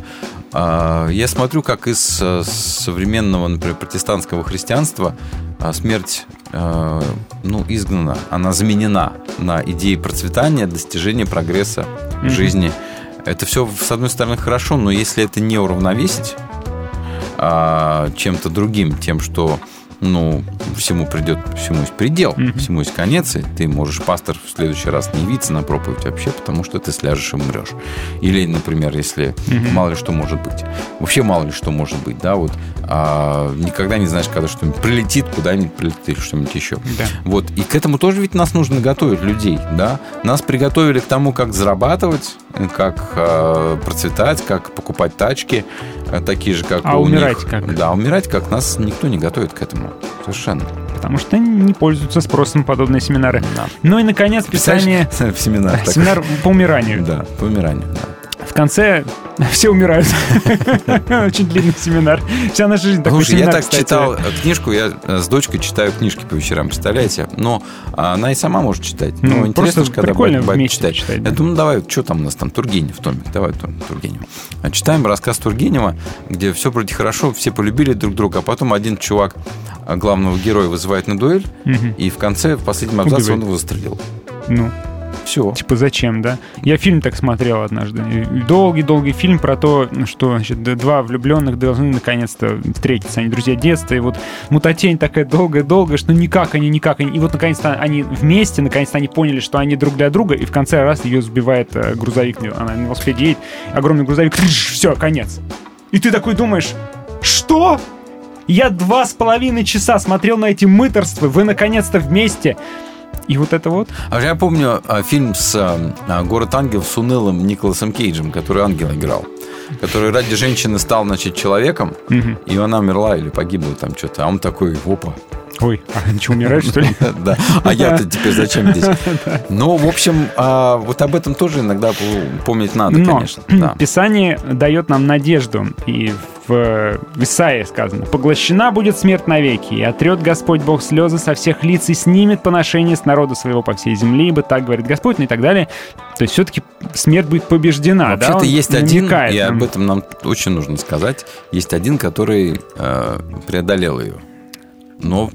Я смотрю, как из современного, например, протестантского христианства смерть, ну, изгнана, она заменена на идеи процветания, достижения прогресса в жизни. Это все, с одной стороны, хорошо, но если это не уравновесить чем-то другим, тем, что, ну, всему придет, всему есть предел, всему есть конец, и ты можешь, пастор, в следующий раз не явиться на проповедь вообще, потому что ты сляжешь и умрешь. Или, например, если мало ли что может быть. Вообще мало ли что может быть, да, вот никогда не знаешь, когда что-нибудь прилетит, куда-нибудь прилетит или что-нибудь еще. Да. Вот, и к этому тоже ведь нас нужно готовить, людей, да. Нас приготовили к тому, как зарабатывать, как процветать, как покупать тачки, такие же, как у них. А умирать как? Да, умирать как. Нас никто не готовит к этому. Совершенно. Потому что не пользуются спросом подобные семинары. Да. Ну и, наконец, Писание... Семинар по умиранию. Да, по умиранию, да. В конце все умирают. Очень длинный семинар. Вся наша жизнь такой семинар, я так читал книжку, я с дочкой читаю книжки по вечерам, представляете? Но она и сама может читать. Ну, интересно, когда будет читать. Я думаю, давай, что там у нас там, Тургенев томик, давай Тургенева. Читаем рассказ Тургенева, где все вроде хорошо, все полюбили друг друга, а потом один чувак главного героя вызывает на дуэль, и в конце, в последнем абзаце, он выстрелил. Ну... Все. Типа зачем, да? Я фильм так смотрел однажды. Долгий-долгий фильм про то, что, значит, два влюбленных должны наконец-то встретиться. Они друзья детства. И вот мутатень такая долгая-долгая, что никак они. И вот наконец-то они вместе, наконец-то они поняли, что они друг для друга. И в конце раз ее сбивает грузовик. Она на велосипеде едет. Огромный грузовик. Все, конец. И ты такой думаешь, что? Я 2,5 часа смотрел на эти мытарства. Вы наконец-то вместе. И вот это вот. Я помню фильм с «Город ангелов» с унылым Николасом Кейджем, который ангела играл, который ради женщины стал, значит, человеком, и она умерла или погибла там что-то. А он такой, опа. Ой, а ничего, умирает, что ли? Да. А я-то теперь зачем здесь? Ну, в общем, вот об этом тоже иногда помнить надо, конечно. Писание дает нам надежду. И в Исайе сказано: «Поглощена будет смерть навеки, и отрет Господь Бог слезы со всех лиц, и снимет поношение с народа своего по всей земле, ибо так говорит Господь», ну и так далее. То есть все-таки смерть будет побеждена. Вообще-то да? Есть один, и об этом нам очень нужно сказать, есть один, который преодолел ее. Но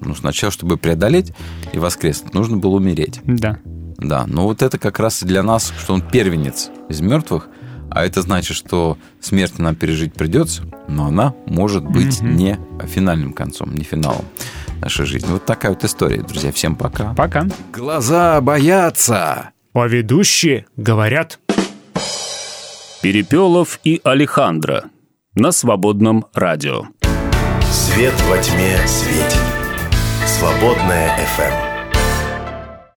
ну, сначала, чтобы преодолеть и воскреснуть, нужно было умереть. Да. Да, но вот это как раз для нас, что он первенец из мертвых, а это значит, что смерть нам пережить придется, но она может быть не финальным концом, не финалом нашей жизни. Вот такая вот история, друзья. Всем пока. Пока. Глаза боятся, а ведущие говорят. Перепелов и Алехандро на Свободном радио. Свет во тьме светит. Свободное ФМ.